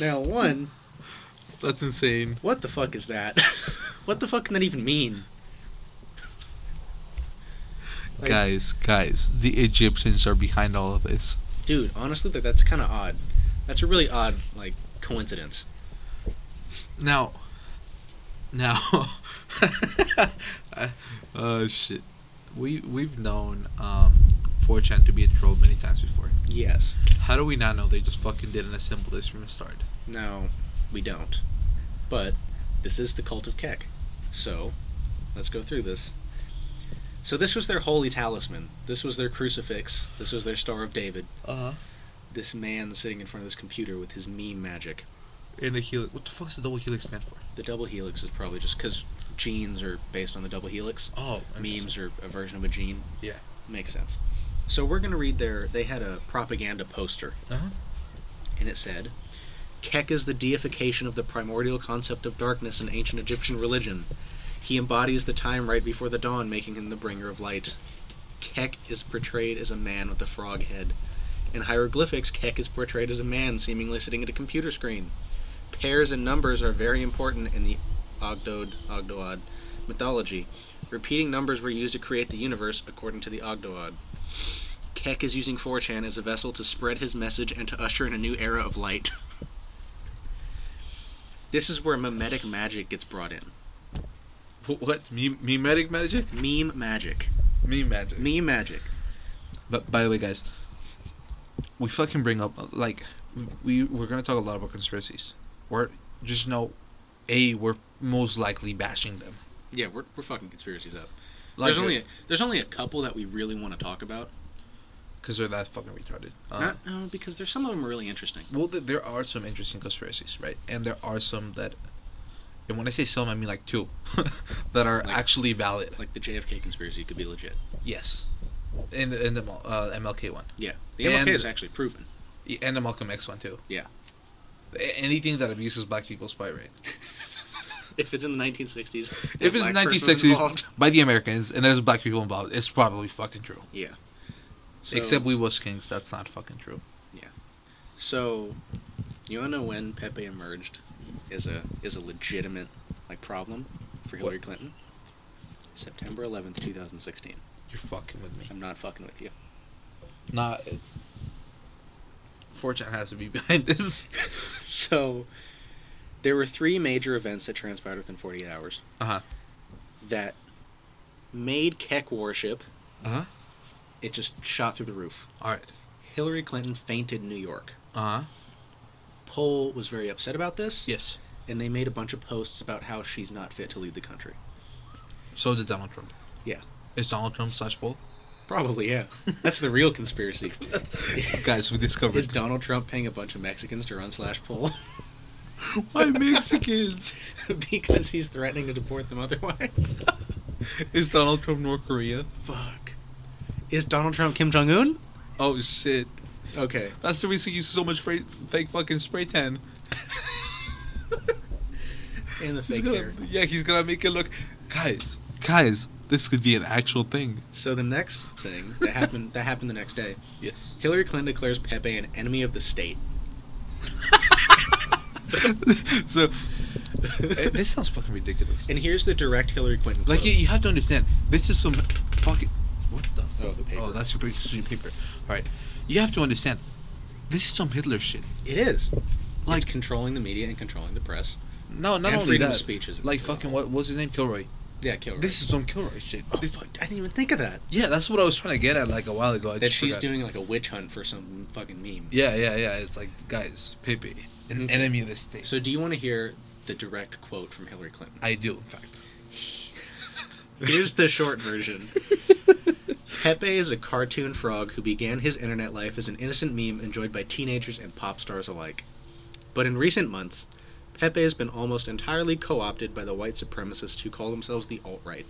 Now, one... That's insane. What the fuck is that? What the fuck can that even mean? Like, guys, guys, the Egyptians are behind all of this. Dude, honestly, that, that's kind of odd. That's a really odd, like, coincidence. Now, now, oh uh, shit, we we've known um, four chan to be a troll many times before. Yes. How do we not know they just fucking didn't assemble this from the start? No, we don't. But this is the cult of Kek, so let's go through this. So this was their holy talisman. This was their crucifix. This was their Star of David. Uh huh. This man sitting in front of this computer with his meme magic. And a helix. What the fuck does the double helix stand for? The double helix is probably just because genes are based on the double helix. Oh. Memes are a version of a gene. Yeah. Makes sense. So we're going to read their... They had a propaganda poster. Uh-huh. And it said, Kek is the deification of the primordial concept of darkness in ancient Egyptian religion. He embodies the time right before the dawn, making him the bringer of light. Kek is portrayed as a man with a frog head. In hieroglyphics, Kek is portrayed as a man seemingly sitting at a computer screen. Pairs and numbers are very important in the Ogdoad, Ogdoad mythology. Repeating numbers were used to create the universe, according to the Ogdoad. Kek is using four chan as a vessel to spread his message and to usher in a new era of light. This is where memetic magic gets brought in. What? Meme, memetic magic? Meme magic. Meme magic. Meme magic. But, by the way, guys... We fucking bring up, like, we, we're going to talk a lot about conspiracies. We're, just know, A, we're most likely bashing them. Yeah, we're we're fucking conspiracies up. Like there's, only a, there's only a couple that we really want to talk about. Because they're that fucking retarded. Uh, Not, no, because there's some of them are really interesting. Well, th- there are some interesting conspiracies, right? And there are some that, and when I say some, I mean like two, that are like, actually valid. Like the J F K conspiracy could be legit. Yes. In the, in the uh, M L K one. Yeah. The M L K and is actually proven. And the Malcolm X one, too. Yeah. Anything that abuses black people is probably right. If it's in the nineteen sixties. If it's in the nineteen sixties, involved. By the Americans, and there's black people involved, it's probably fucking true. Yeah. So, except we was kings. That's not fucking true. Yeah. So, you want to know when Pepe emerged is a is a legitimate like problem for Hillary what? Clinton? September eleventh, twenty sixteen. You're fucking with me. I'm not fucking with you. Nah. four chan has to be behind this. So, there were three major events that transpired within forty-eight hours. Uh-huh. That made Kek worship. Uh-huh. It just shot through the roof. All right. Hillary Clinton fainted in New York. Uh-huh. Poll was very upset about this. Yes. And they made a bunch of posts about how she's not fit to lead the country. So did Donald Trump. Yeah. Is Donald Trump slash Poll? Probably, yeah. That's the real conspiracy. Guys, we discovered. Is Donald Trump paying a bunch of Mexicans to run slash Poll? Why Mexicans? Because he's threatening to deport them otherwise. Is Donald Trump North Korea? Fuck. Is Donald Trump Kim Jong-un? Oh, shit. Okay. That's the reason he uses so much fra- fake fucking spray tan. And the fake gonna, hair. Yeah, he's gonna make it look... Guys, guys, this could be an actual thing. So the next thing that happened that happened the next day. Yes. Hillary Clinton declares Pepe an enemy of the state. So... This sounds fucking ridiculous. And here's the direct Hillary Clinton quote. Like, you, you have to understand, this is some fucking... What the fuck? Oh, the paper. Oh, that's your paper. Your paper. All right. You have to understand, this is some Hitler shit. It is. Like it's controlling the media and controlling the press. No, not and only that. Speeches like fucking, what was his name? Kilroy. Yeah, Kilroy. This is some Kilroy shit. Oh, this, fuck, I didn't even think of that. Yeah, that's what I was trying to get at like a while ago. I that just she's forgot. Doing like a witch hunt for some fucking meme. Yeah, yeah, yeah. It's like, guys, Pepe, an mm-hmm. enemy of this state. So do you want to hear the direct quote from Hillary Clinton? I do, in fact. Here's the short version. Pepe is a cartoon frog who began his internet life as an innocent meme enjoyed by teenagers and pop stars alike. But in recent months, Pepe has been almost entirely co-opted by the white supremacists who call themselves the alt-right.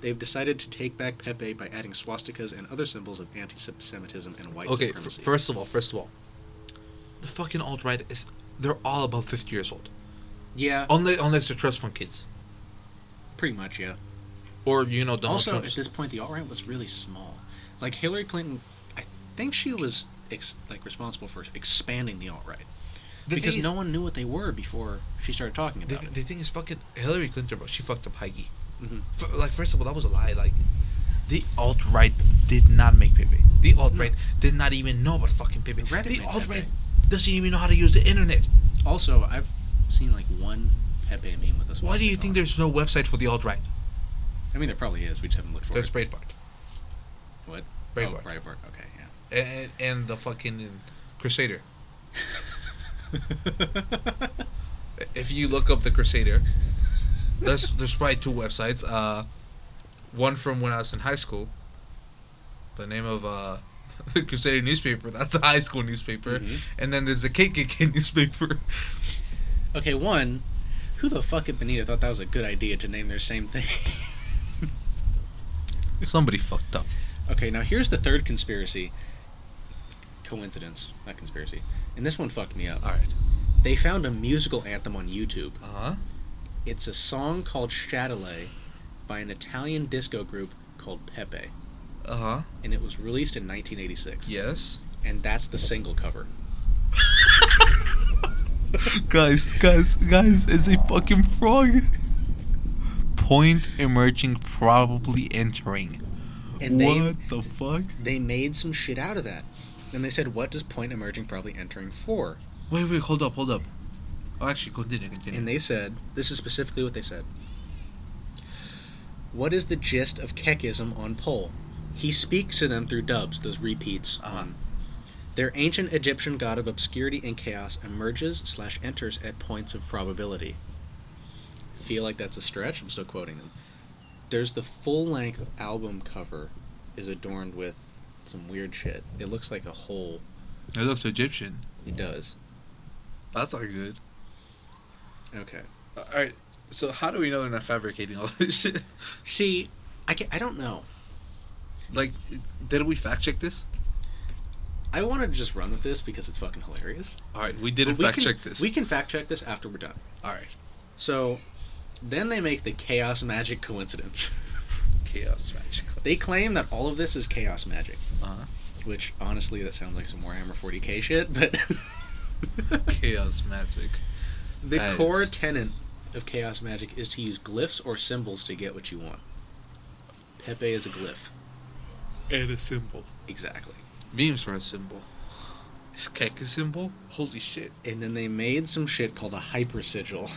They've decided to take back Pepe by adding swastikas and other symbols of anti-Semitism and white okay, supremacy. Okay, f- first of all, first of all, the fucking alt-right is, they're all about fifty years old. Yeah. Unless, unless they're trust fund kids. Pretty much, yeah. Or, you know, Donald also, Trump. At this point, the alt-right was really small. Like, Hillary Clinton, I think she was, ex- like, responsible for expanding the alt-right. The because no is, one knew what they were before she started talking about the, it. The thing is, fucking Hillary Clinton, bro, she fucked up Heige. Mm-hmm. F- like, first of all, that was a lie. Like, the alt-right did not make Pepe. The alt-right no. did not even know about fucking Pepe. Reddit the alt-right Pepe. Doesn't even know how to use the internet. Also, I've seen, like, one Pepe meme with us. Why do you think there's no website for the alt-right? I mean, there probably is. We just haven't looked for There's it. There's Breitbart. What? Breitbart. Oh, Breitbart. Okay, yeah. And, and the fucking Crusader. If you look up the Crusader, there's there's probably two websites. Uh, one from when I was in high school. The name of uh, the Crusader newspaper. That's a high school newspaper. Mm-hmm. And then there's the K K K newspaper. Okay, one. Who the fuck at Benita thought that was a good idea to name their same thing? Somebody fucked up. Okay, now here's the third conspiracy. Coincidence, not conspiracy. And this one fucked me up. All right. They found a musical anthem on YouTube. Uh-huh. It's a song called Chatelet by an Italian disco group called Pepe. Uh-huh. And it was released in nineteen eighty-six. Yes. And that's the single cover. guys, guys, guys, it's a fucking frog. Point emerging, probably entering. And they, what the fuck? They made some shit out of that. And they said, what does point emerging, probably entering for? Wait, wait, hold up, hold up. Oh, actually, continue, continue. And they said, this is specifically what they said. What is the gist of Kekism on Poll? He speaks to them through dubs, those repeats. Uh-huh. On. Their ancient Egyptian god of obscurity and chaos emerges slash enters at points of probability. Feel like that's a stretch. I'm still quoting them. There's the full-length album cover is adorned with some weird shit. It looks like a whole... It looks Egyptian. It does. That's not good. Okay. Uh, Alright, so how do we know they're not fabricating all this shit? She... I, can't, I don't know. Like, did we fact check this? I want to just run with this because it's fucking hilarious. All right, we didn't fact check this. We can fact check this after we're done. All right. So then they make the chaos magic coincidence. Chaos magic. They claim that all of this is chaos magic. Uh-huh. Which, honestly, that sounds like some Warhammer forty k shit, but... chaos magic. The that core is... tenet of chaos magic is to use glyphs or symbols to get what you want. Pepe is a glyph. And a symbol. Exactly. Memes were a symbol. Is Kek a symbol? Holy shit. And then they made some shit called a hyper sigil.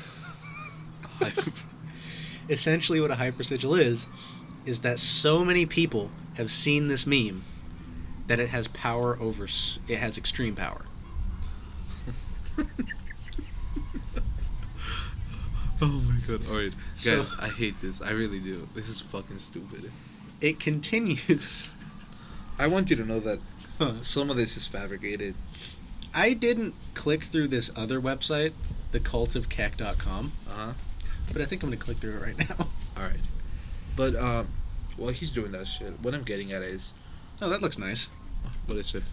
Hyper... Essentially what a hyper sigil is, is that so many people have seen this meme that it has power over... It has extreme power. Oh my god. Alright. Guys, so, I hate this. I really do. This is fucking stupid. It continues. I want you to know that huh. some of this is fabricated. I didn't click through this other website, the cult of kek dot com. Uh-huh. But I think I'm going to click through it right now. Alright. But, um... while he's doing that shit, what I'm getting at is... Oh, that looks nice. What is it?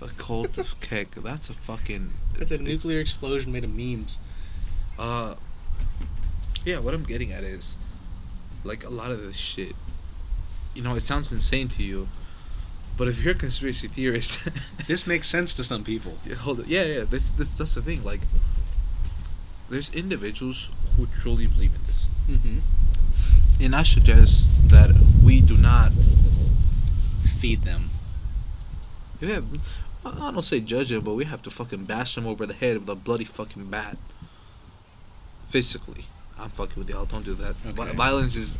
The cult of Kek. That's a fucking... That's a nuclear explosion made of memes. Uh, yeah, what I'm getting at is, like, a lot of this shit, you know, it sounds insane to you, but if you're a conspiracy theorist... this makes sense to some people. Yeah, hold it. Yeah, yeah, this, this, that's the thing. Like, there's individuals who truly believe in this. Mm-hmm. And I suggest that we do not... feed them. Yeah, I don't say judge them, but we have to fucking bash them over the head with a bloody fucking bat. Physically, I'm fucking with y'all. Don't do that. Okay. Violence is,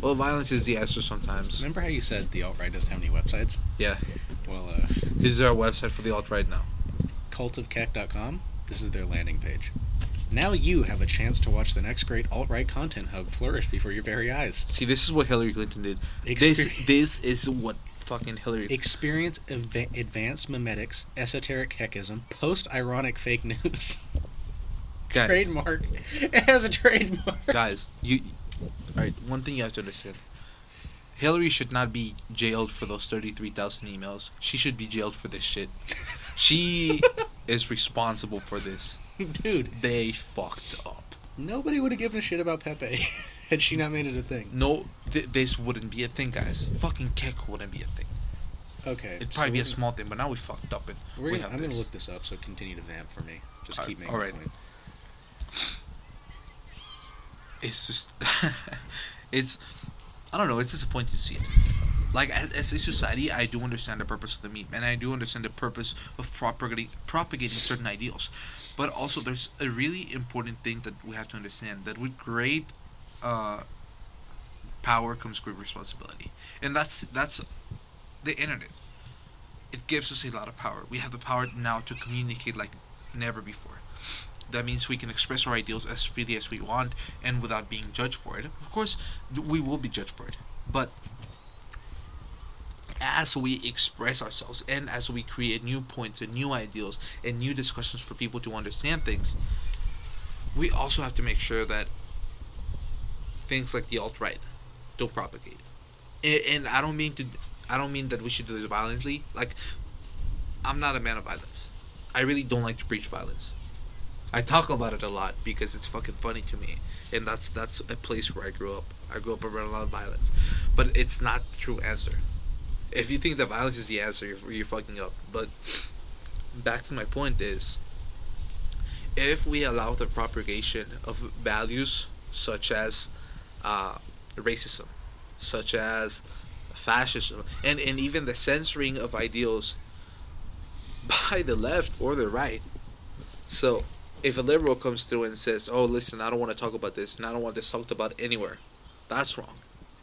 well, violence is the answer sometimes. Remember how you said the alt right doesn't have any websites? Yeah. Well, uh, this is our website for the alt right now. cult of kek dot com. This is their landing page. Now you have a chance to watch the next great alt-right content hub flourish before your very eyes. See, this is what Hillary Clinton did. Experi- this this is what fucking Hillary... Experience ev- advanced memetics, esoteric Kekism, post-ironic fake news. Guys, trademark. It has a trademark. Guys, you... Alright, one thing you have to understand. Hillary should not be jailed for those thirty-three thousand emails. She should be jailed for this shit. She is responsible for this. Dude, they fucked up. Nobody would have given a shit about Pepe had she not made it a thing. No, th- this wouldn't be a thing, guys. Fucking Kek wouldn't be a thing. Okay. It'd probably so be a small thing, but now we fucked up. And we're we gonna, I'm going to look this up, so continue to vamp for me. Just all keep right, making right. point. It's just... it's... I don't know. It's disappointing to see it. Like, as, as a society, I do understand the purpose of the meme, and I do understand the purpose of propagating, propagating certain ideals. But also, there's a really important thing that we have to understand, that with great uh, power comes great responsibility. And that's that's the internet. It gives us a lot of power. We have the power now to communicate like never before. That means we can express our ideals as freely as we want and without being judged for it. Of course, we will be judged for it. But as we express ourselves and as we create new points and new ideals and new discussions for people to understand things, we also have to make sure that things like the alt-right don't propagate. And, and I don't mean to, I don't mean that we should do this violently. Like, I'm not a man of violence. I really don't like to preach violence. I talk about it a lot because it's fucking funny to me, and that's that's a place where I grew up. I grew up around a lot of violence, but it's not the true answer. If you think that violence is the answer, you're, you're fucking up. But back to my point is, if we allow the propagation of values such as uh, racism, such as fascism, and, and even the censoring of ideals by the left or the right. So if a liberal comes through and says, oh, listen, I don't want to talk about this, and I don't want this talked about anywhere, that's wrong.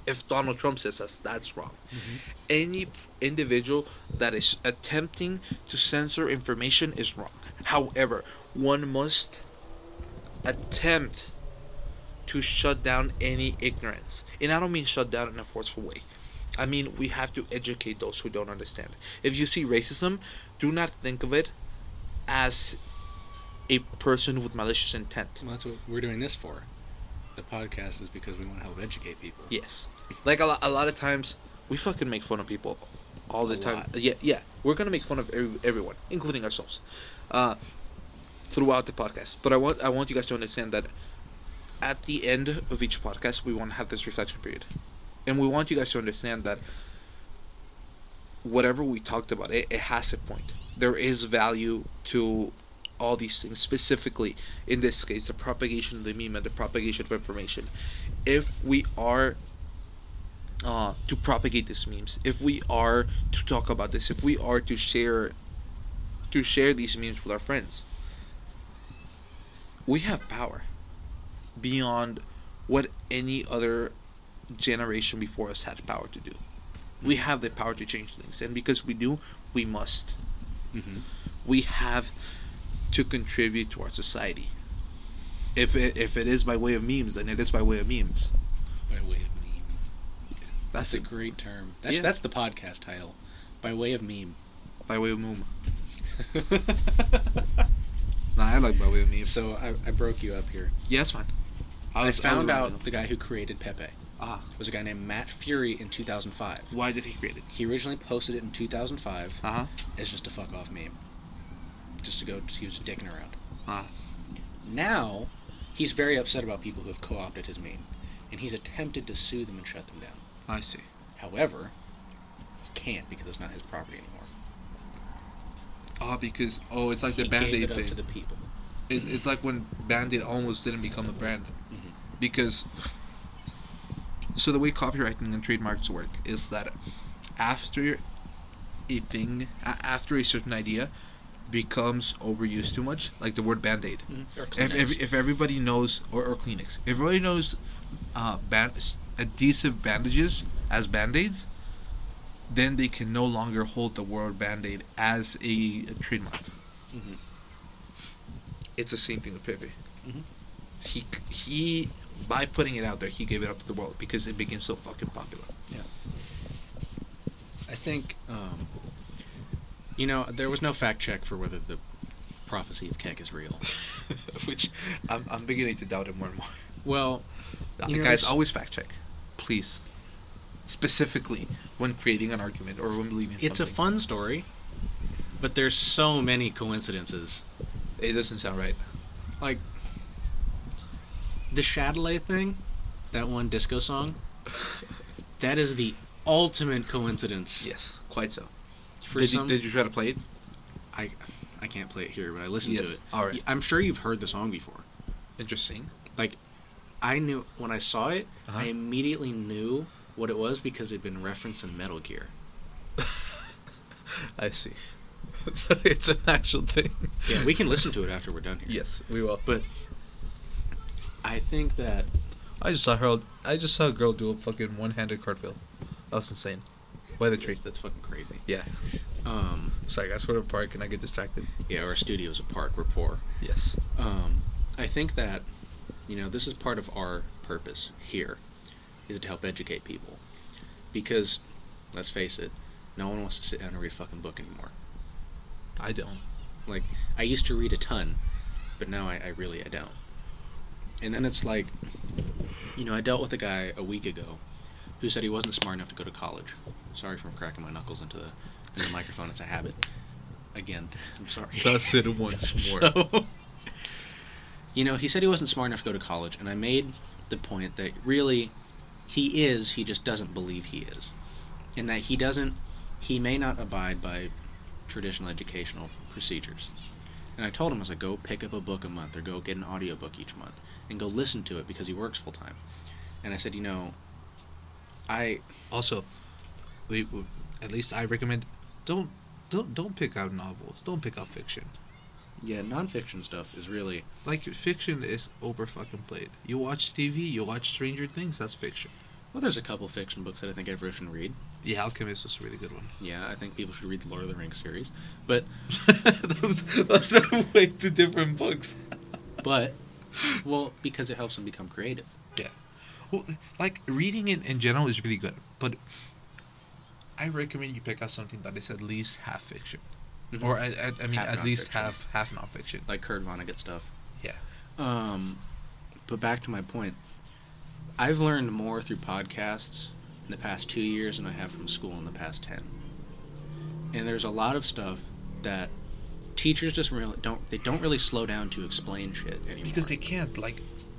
If Donald Trump says that's, that's wrong. Mm-hmm. Any individual that is attempting to censor information is wrong. However, one must attempt to shut down any ignorance. And I don't mean shut down in a forceful way. I mean, we have to educate those who don't understand. If you see racism, do not think of it as a person with malicious intent. Well, that's what we're doing this for. The podcast is because we want to help educate people. Yes. Like, a lot, a lot of times, we fucking make fun of people all the a time. Lot. Yeah, yeah. We're gonna make fun of every, everyone, including ourselves, uh, throughout the podcast. But I want I want you guys to understand that at the end of each podcast, we want to have this reflection period, and we want you guys to understand that whatever we talked about, it, it has a point. There is value to all these things, specifically in this case, the propagation of the meme and the propagation of information. If we are uh, to propagate these memes, if we are to talk about this, if we are to share, to share these memes with our friends, we have power beyond what any other generation before us had power to do. We have the power to change things, and because we do, we must. Mm-hmm. We have to contribute to our society. If it, if it is by way of memes, then it is by way of memes. By way of meme. Yeah. That's, that's a great term. That's yeah. that's the podcast title. By way of meme. By way of meme. Nah, I like by way of meme. So I, I broke you up here. Yeah, that's fine. I, was, I found I out the guy who created Pepe. Ah. Was a guy named Matt Fury in two thousand five. Why did he create it? He originally posted it in two thousand five uh-huh. as just a fuck off meme. Just to go, he was dicking around. Ah. Now, he's very upset about people who have co-opted his meme, and he's attempted to sue them and shut them down. I see. However, he can't because it's not his property anymore. Ah, because, oh, it's like he the Band-Aid thing. He gave it up to the people. It, it's like when Band-Aid almost didn't become a brand. Mm-hmm. Because... So the way copywriting and trademarks work is that after a thing, after a certain idea becomes overused too much, like the word Band-Aid. Mm-hmm. Or Kleenex. If, if, if everybody knows, or, or Kleenex, if everybody knows uh, band, adhesive bandages as Band-Aids, then they can no longer hold the word Band-Aid as a, a trademark. Mm-hmm. It's the same thing with Pepe. Mm-hmm. He... he By putting it out there, he gave it up to the world because it became so fucking popular. Yeah. I think, um, you know, there was no fact check for whether the prophecy of Kek is real. Which I'm, I'm beginning to doubt it more and more. Well, you know, guys, always fact check. Please. Specifically when creating an argument or when believing something. It's a fun story, but there's so many coincidences. It doesn't sound right. Like... The Chatelet thing, that one disco song, that is the ultimate coincidence. Yes, quite so. For did, some, you, did you try to play it? I I can't play it here, but I listened yes. to it. All right. I'm sure you've heard the song before. Interesting. Like, I knew, when I saw it, uh-huh. I immediately knew what it was because it had been referenced in Metal Gear. I see. So it's an actual thing. Yeah, we can listen to it after we're done here. Yes, we will. But... I think that I just saw her. I just saw a girl do a fucking one-handed cartwheel. That was insane. By the tree. That's, that's fucking crazy. Yeah. Um. Sorry, that's what a park, and I get distracted. Yeah, our studio's a park. We're poor. Yes. Um. I think that, you know, this is part of our purpose here, is to help educate people, because, let's face it, no one wants to sit down and read a fucking book anymore. I don't. Like, I used to read a ton, but now I, I really I don't. And then it's like, you know, I dealt with a guy a week ago who said he wasn't smart enough to go to college. Sorry for cracking my knuckles into the, into the microphone. It's a habit. Again, I'm sorry. That's it once more. So, you know, he said he wasn't smart enough to go to college, and I made the point that really he is, he just doesn't believe he is. And that he doesn't, he may not abide by traditional educational procedures. And I told him, I was like, go pick up a book a month or go get an audiobook each month and go listen to it because he works full time. And I said, you know, I... Also, we, we at least I recommend, don't don't don't pick out novels. Don't pick out fiction. Yeah, nonfiction stuff is really... Like, fiction is over-fucking-played. You watch T V, you watch Stranger Things, that's fiction. Well, there's a couple fiction books that I think everyone should read. The Alchemist was a really good one. Yeah, I think people should read the Lord of the Rings series. But those, those are way two different books. But, well, because it helps them become creative. Yeah. Well, like, reading in, in general is really good. But I recommend you pick out something that is at least half fiction. Mm-hmm. Or, I, I, I mean, half at least half, half nonfiction. Like Kurt Vonnegut stuff. Yeah. Um, but back to my point. I've learned more through podcasts in the past two years than I have from school in the past ten. and there's a lot of stuff that teachers just really don't, they don't really slow down to explain shit anymore. Because they can't, like,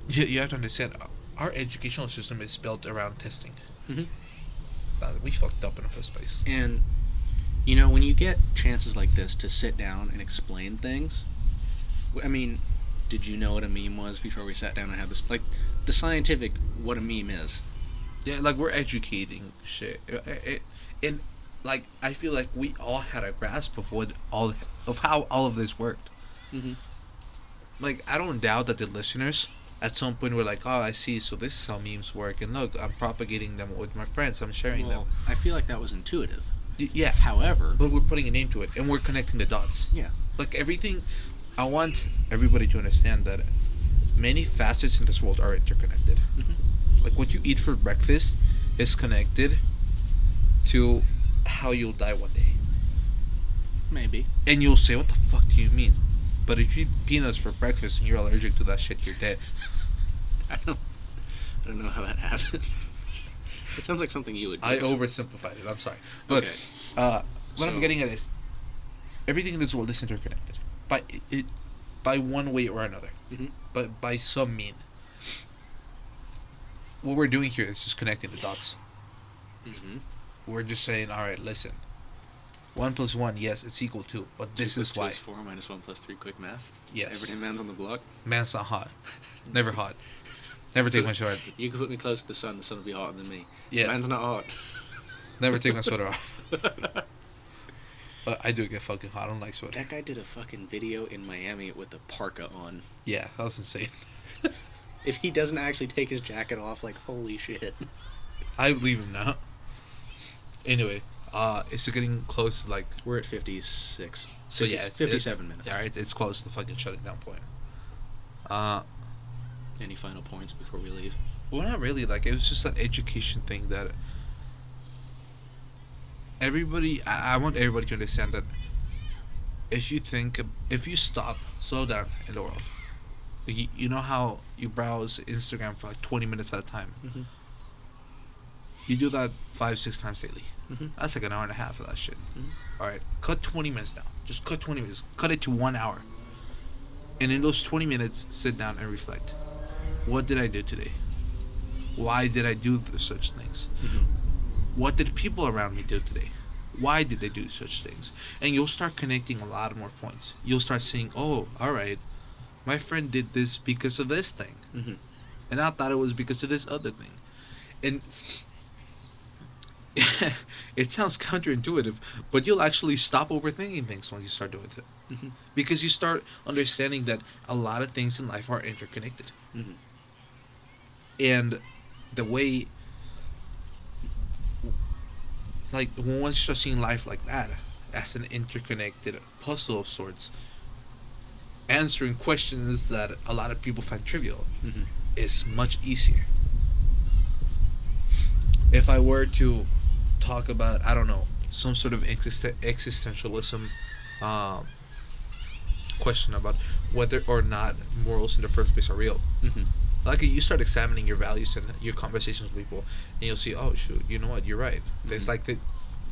you, you have to understand, our educational system is built around testing. Mm-hmm. Uh, we fucked up in the first place. And, you know, when you get chances like this to sit down and explain things, I mean, did you know what a meme was before we sat down and had this? Like, the scientific, what a meme is. Yeah, like, we're educating shit. It, it, and, like, I feel like we all had a grasp of what all of how all of this worked. Mm-hmm. Like, I don't doubt that the listeners at some point were like, oh, I see, so this is how memes work, and look, I'm propagating them with my friends, I'm sharing well, them. I feel like that was intuitive. Yeah. However. But we're putting a name to it, and we're connecting the dots. Yeah. Like, everything, I want everybody to understand that many facets in this world are interconnected. Mm-hmm. Like, what you eat for breakfast is connected to how you'll die one day. Maybe. And you'll say, what the fuck do you mean? But if you eat peanuts for breakfast and you're allergic to that shit, you're dead. I don't I don't know how that happened. It sounds like something you would do. I oversimplified it, I'm sorry. But okay. uh, what so, I'm getting at is, everything in this world is interconnected. By it, by one way or another. Mm-hmm. But by some mean. What we're doing here is just connecting the dots. Mm-hmm. We're just saying, alright, listen. One plus one, yes, it's equal to, but this is why. Two is four minus one plus three, quick math. Yes. Everyday man's on the block. Man's not hot. Never hot. Never take my short. You can put me close to the sun, the sun will be hotter than me. Yeah. Man's not hot. Never take my sweater off. But I do get fucking hot. I don't like sweater. That guy did a fucking video in Miami with a parka on. Yeah, that was insane. If he doesn't actually take his jacket off, like, holy shit. I leave him now. Anyway. Uh, it's getting close to, like... We're at fifty-six. So, fifty, yeah. It's, fifty-seven it, minutes. Yeah, it, it's close to fucking shutting down point. Uh, Any final points before we leave? Well, not really. Like, it was just that education thing that... Everybody... I, I want everybody to understand that if you think... If you stop, slow down in the world. You, you know how you browse Instagram for, like, twenty minutes at a time? Mm-hmm. You do that five, six times daily. Mm-hmm. That's like an hour and a half of that shit. Mm-hmm. All right, cut twenty minutes down. Just cut twenty minutes. Cut it to one hour. And in those twenty minutes, sit down and reflect. What did I do today? Why did I do such things? Mm-hmm. What did people around me do today? Why did they do such things? And you'll start connecting a lot more points. You'll start seeing, oh, all right, my friend did this because of this thing. Mm-hmm. And I thought it was because of this other thing. And... it sounds counterintuitive, but you'll actually stop overthinking things once you start doing it. Mm-hmm. Because you start understanding that a lot of things in life are interconnected. Mm-hmm. And the way, like, once you start seeing life like that, as an interconnected puzzle of sorts, answering questions that a lot of people find trivial, mm-hmm, is much easier. If I were to talk about, I don't know, some sort of existen- existentialism um, question about whether or not morals in the first place are real. Mm-hmm. Like, you start examining your values and your conversations with people, and you'll see, oh, shoot, you know what, you're right. Mm-hmm. It's like they,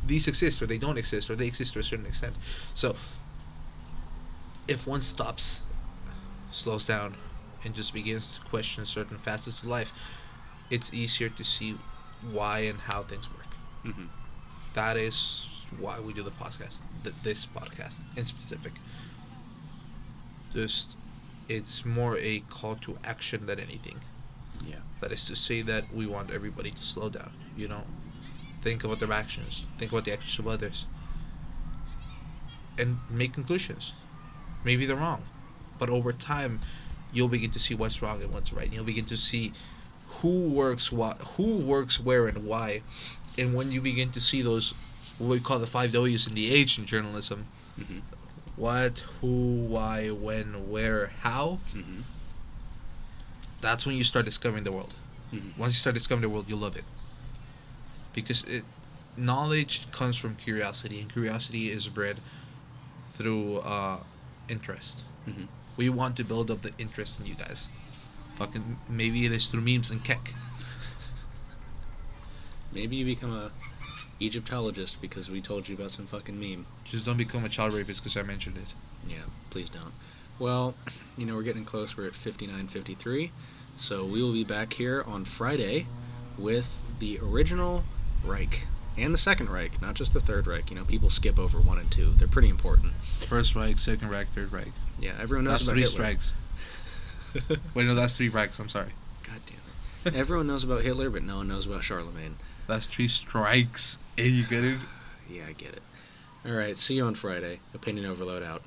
these exist, or they don't exist, or they exist to a certain extent. So, if one stops, slows down, and just begins to question certain facets of life, it's easier to see why and how things work. Mm-hmm. That is why we do the podcast, th- this podcast in specific. Just, it's more a call to action than anything. Yeah. That is to say that we want everybody to slow down. You know, think about their actions, think about the actions of others, and make conclusions. Maybe they're wrong, but over time, you'll begin to see what's wrong and what's right. And you'll begin to see who works what, who works where, and why. And when you begin to see those, what we call the five W's in the H in journalism, mm-hmm, what, who, why, when, where, how, mm-hmm, that's when you start discovering the world. Mm-hmm. Once you start discovering the world, you love it. Because it, knowledge comes from curiosity, and curiosity is bred through uh, interest. Mm-hmm. We want to build up the interest in you guys. Fucking, maybe it is through memes and Kek. Maybe you become a Egyptologist because we told you about some fucking meme. Just don't become a child rapist because I mentioned it. Yeah, please don't. Well, you know, we're getting close. We're at fifty-nine fifty-three. So we will be back here on Friday with the original Reich and the Second Reich, not just the Third Reich. You know, people skip over one and two. They're pretty important. First Reich, Second Reich, Third Reich. Yeah, everyone knows that's about Hitler. That's three Reichs. Wait, no, that's three Reichs. I'm sorry. God damn it. Everyone knows about Hitler, but no one knows about Charlemagne. That's three strikes. Hey, you get it? Yeah, I get it. All right, see you on Friday. Opinion Overload out.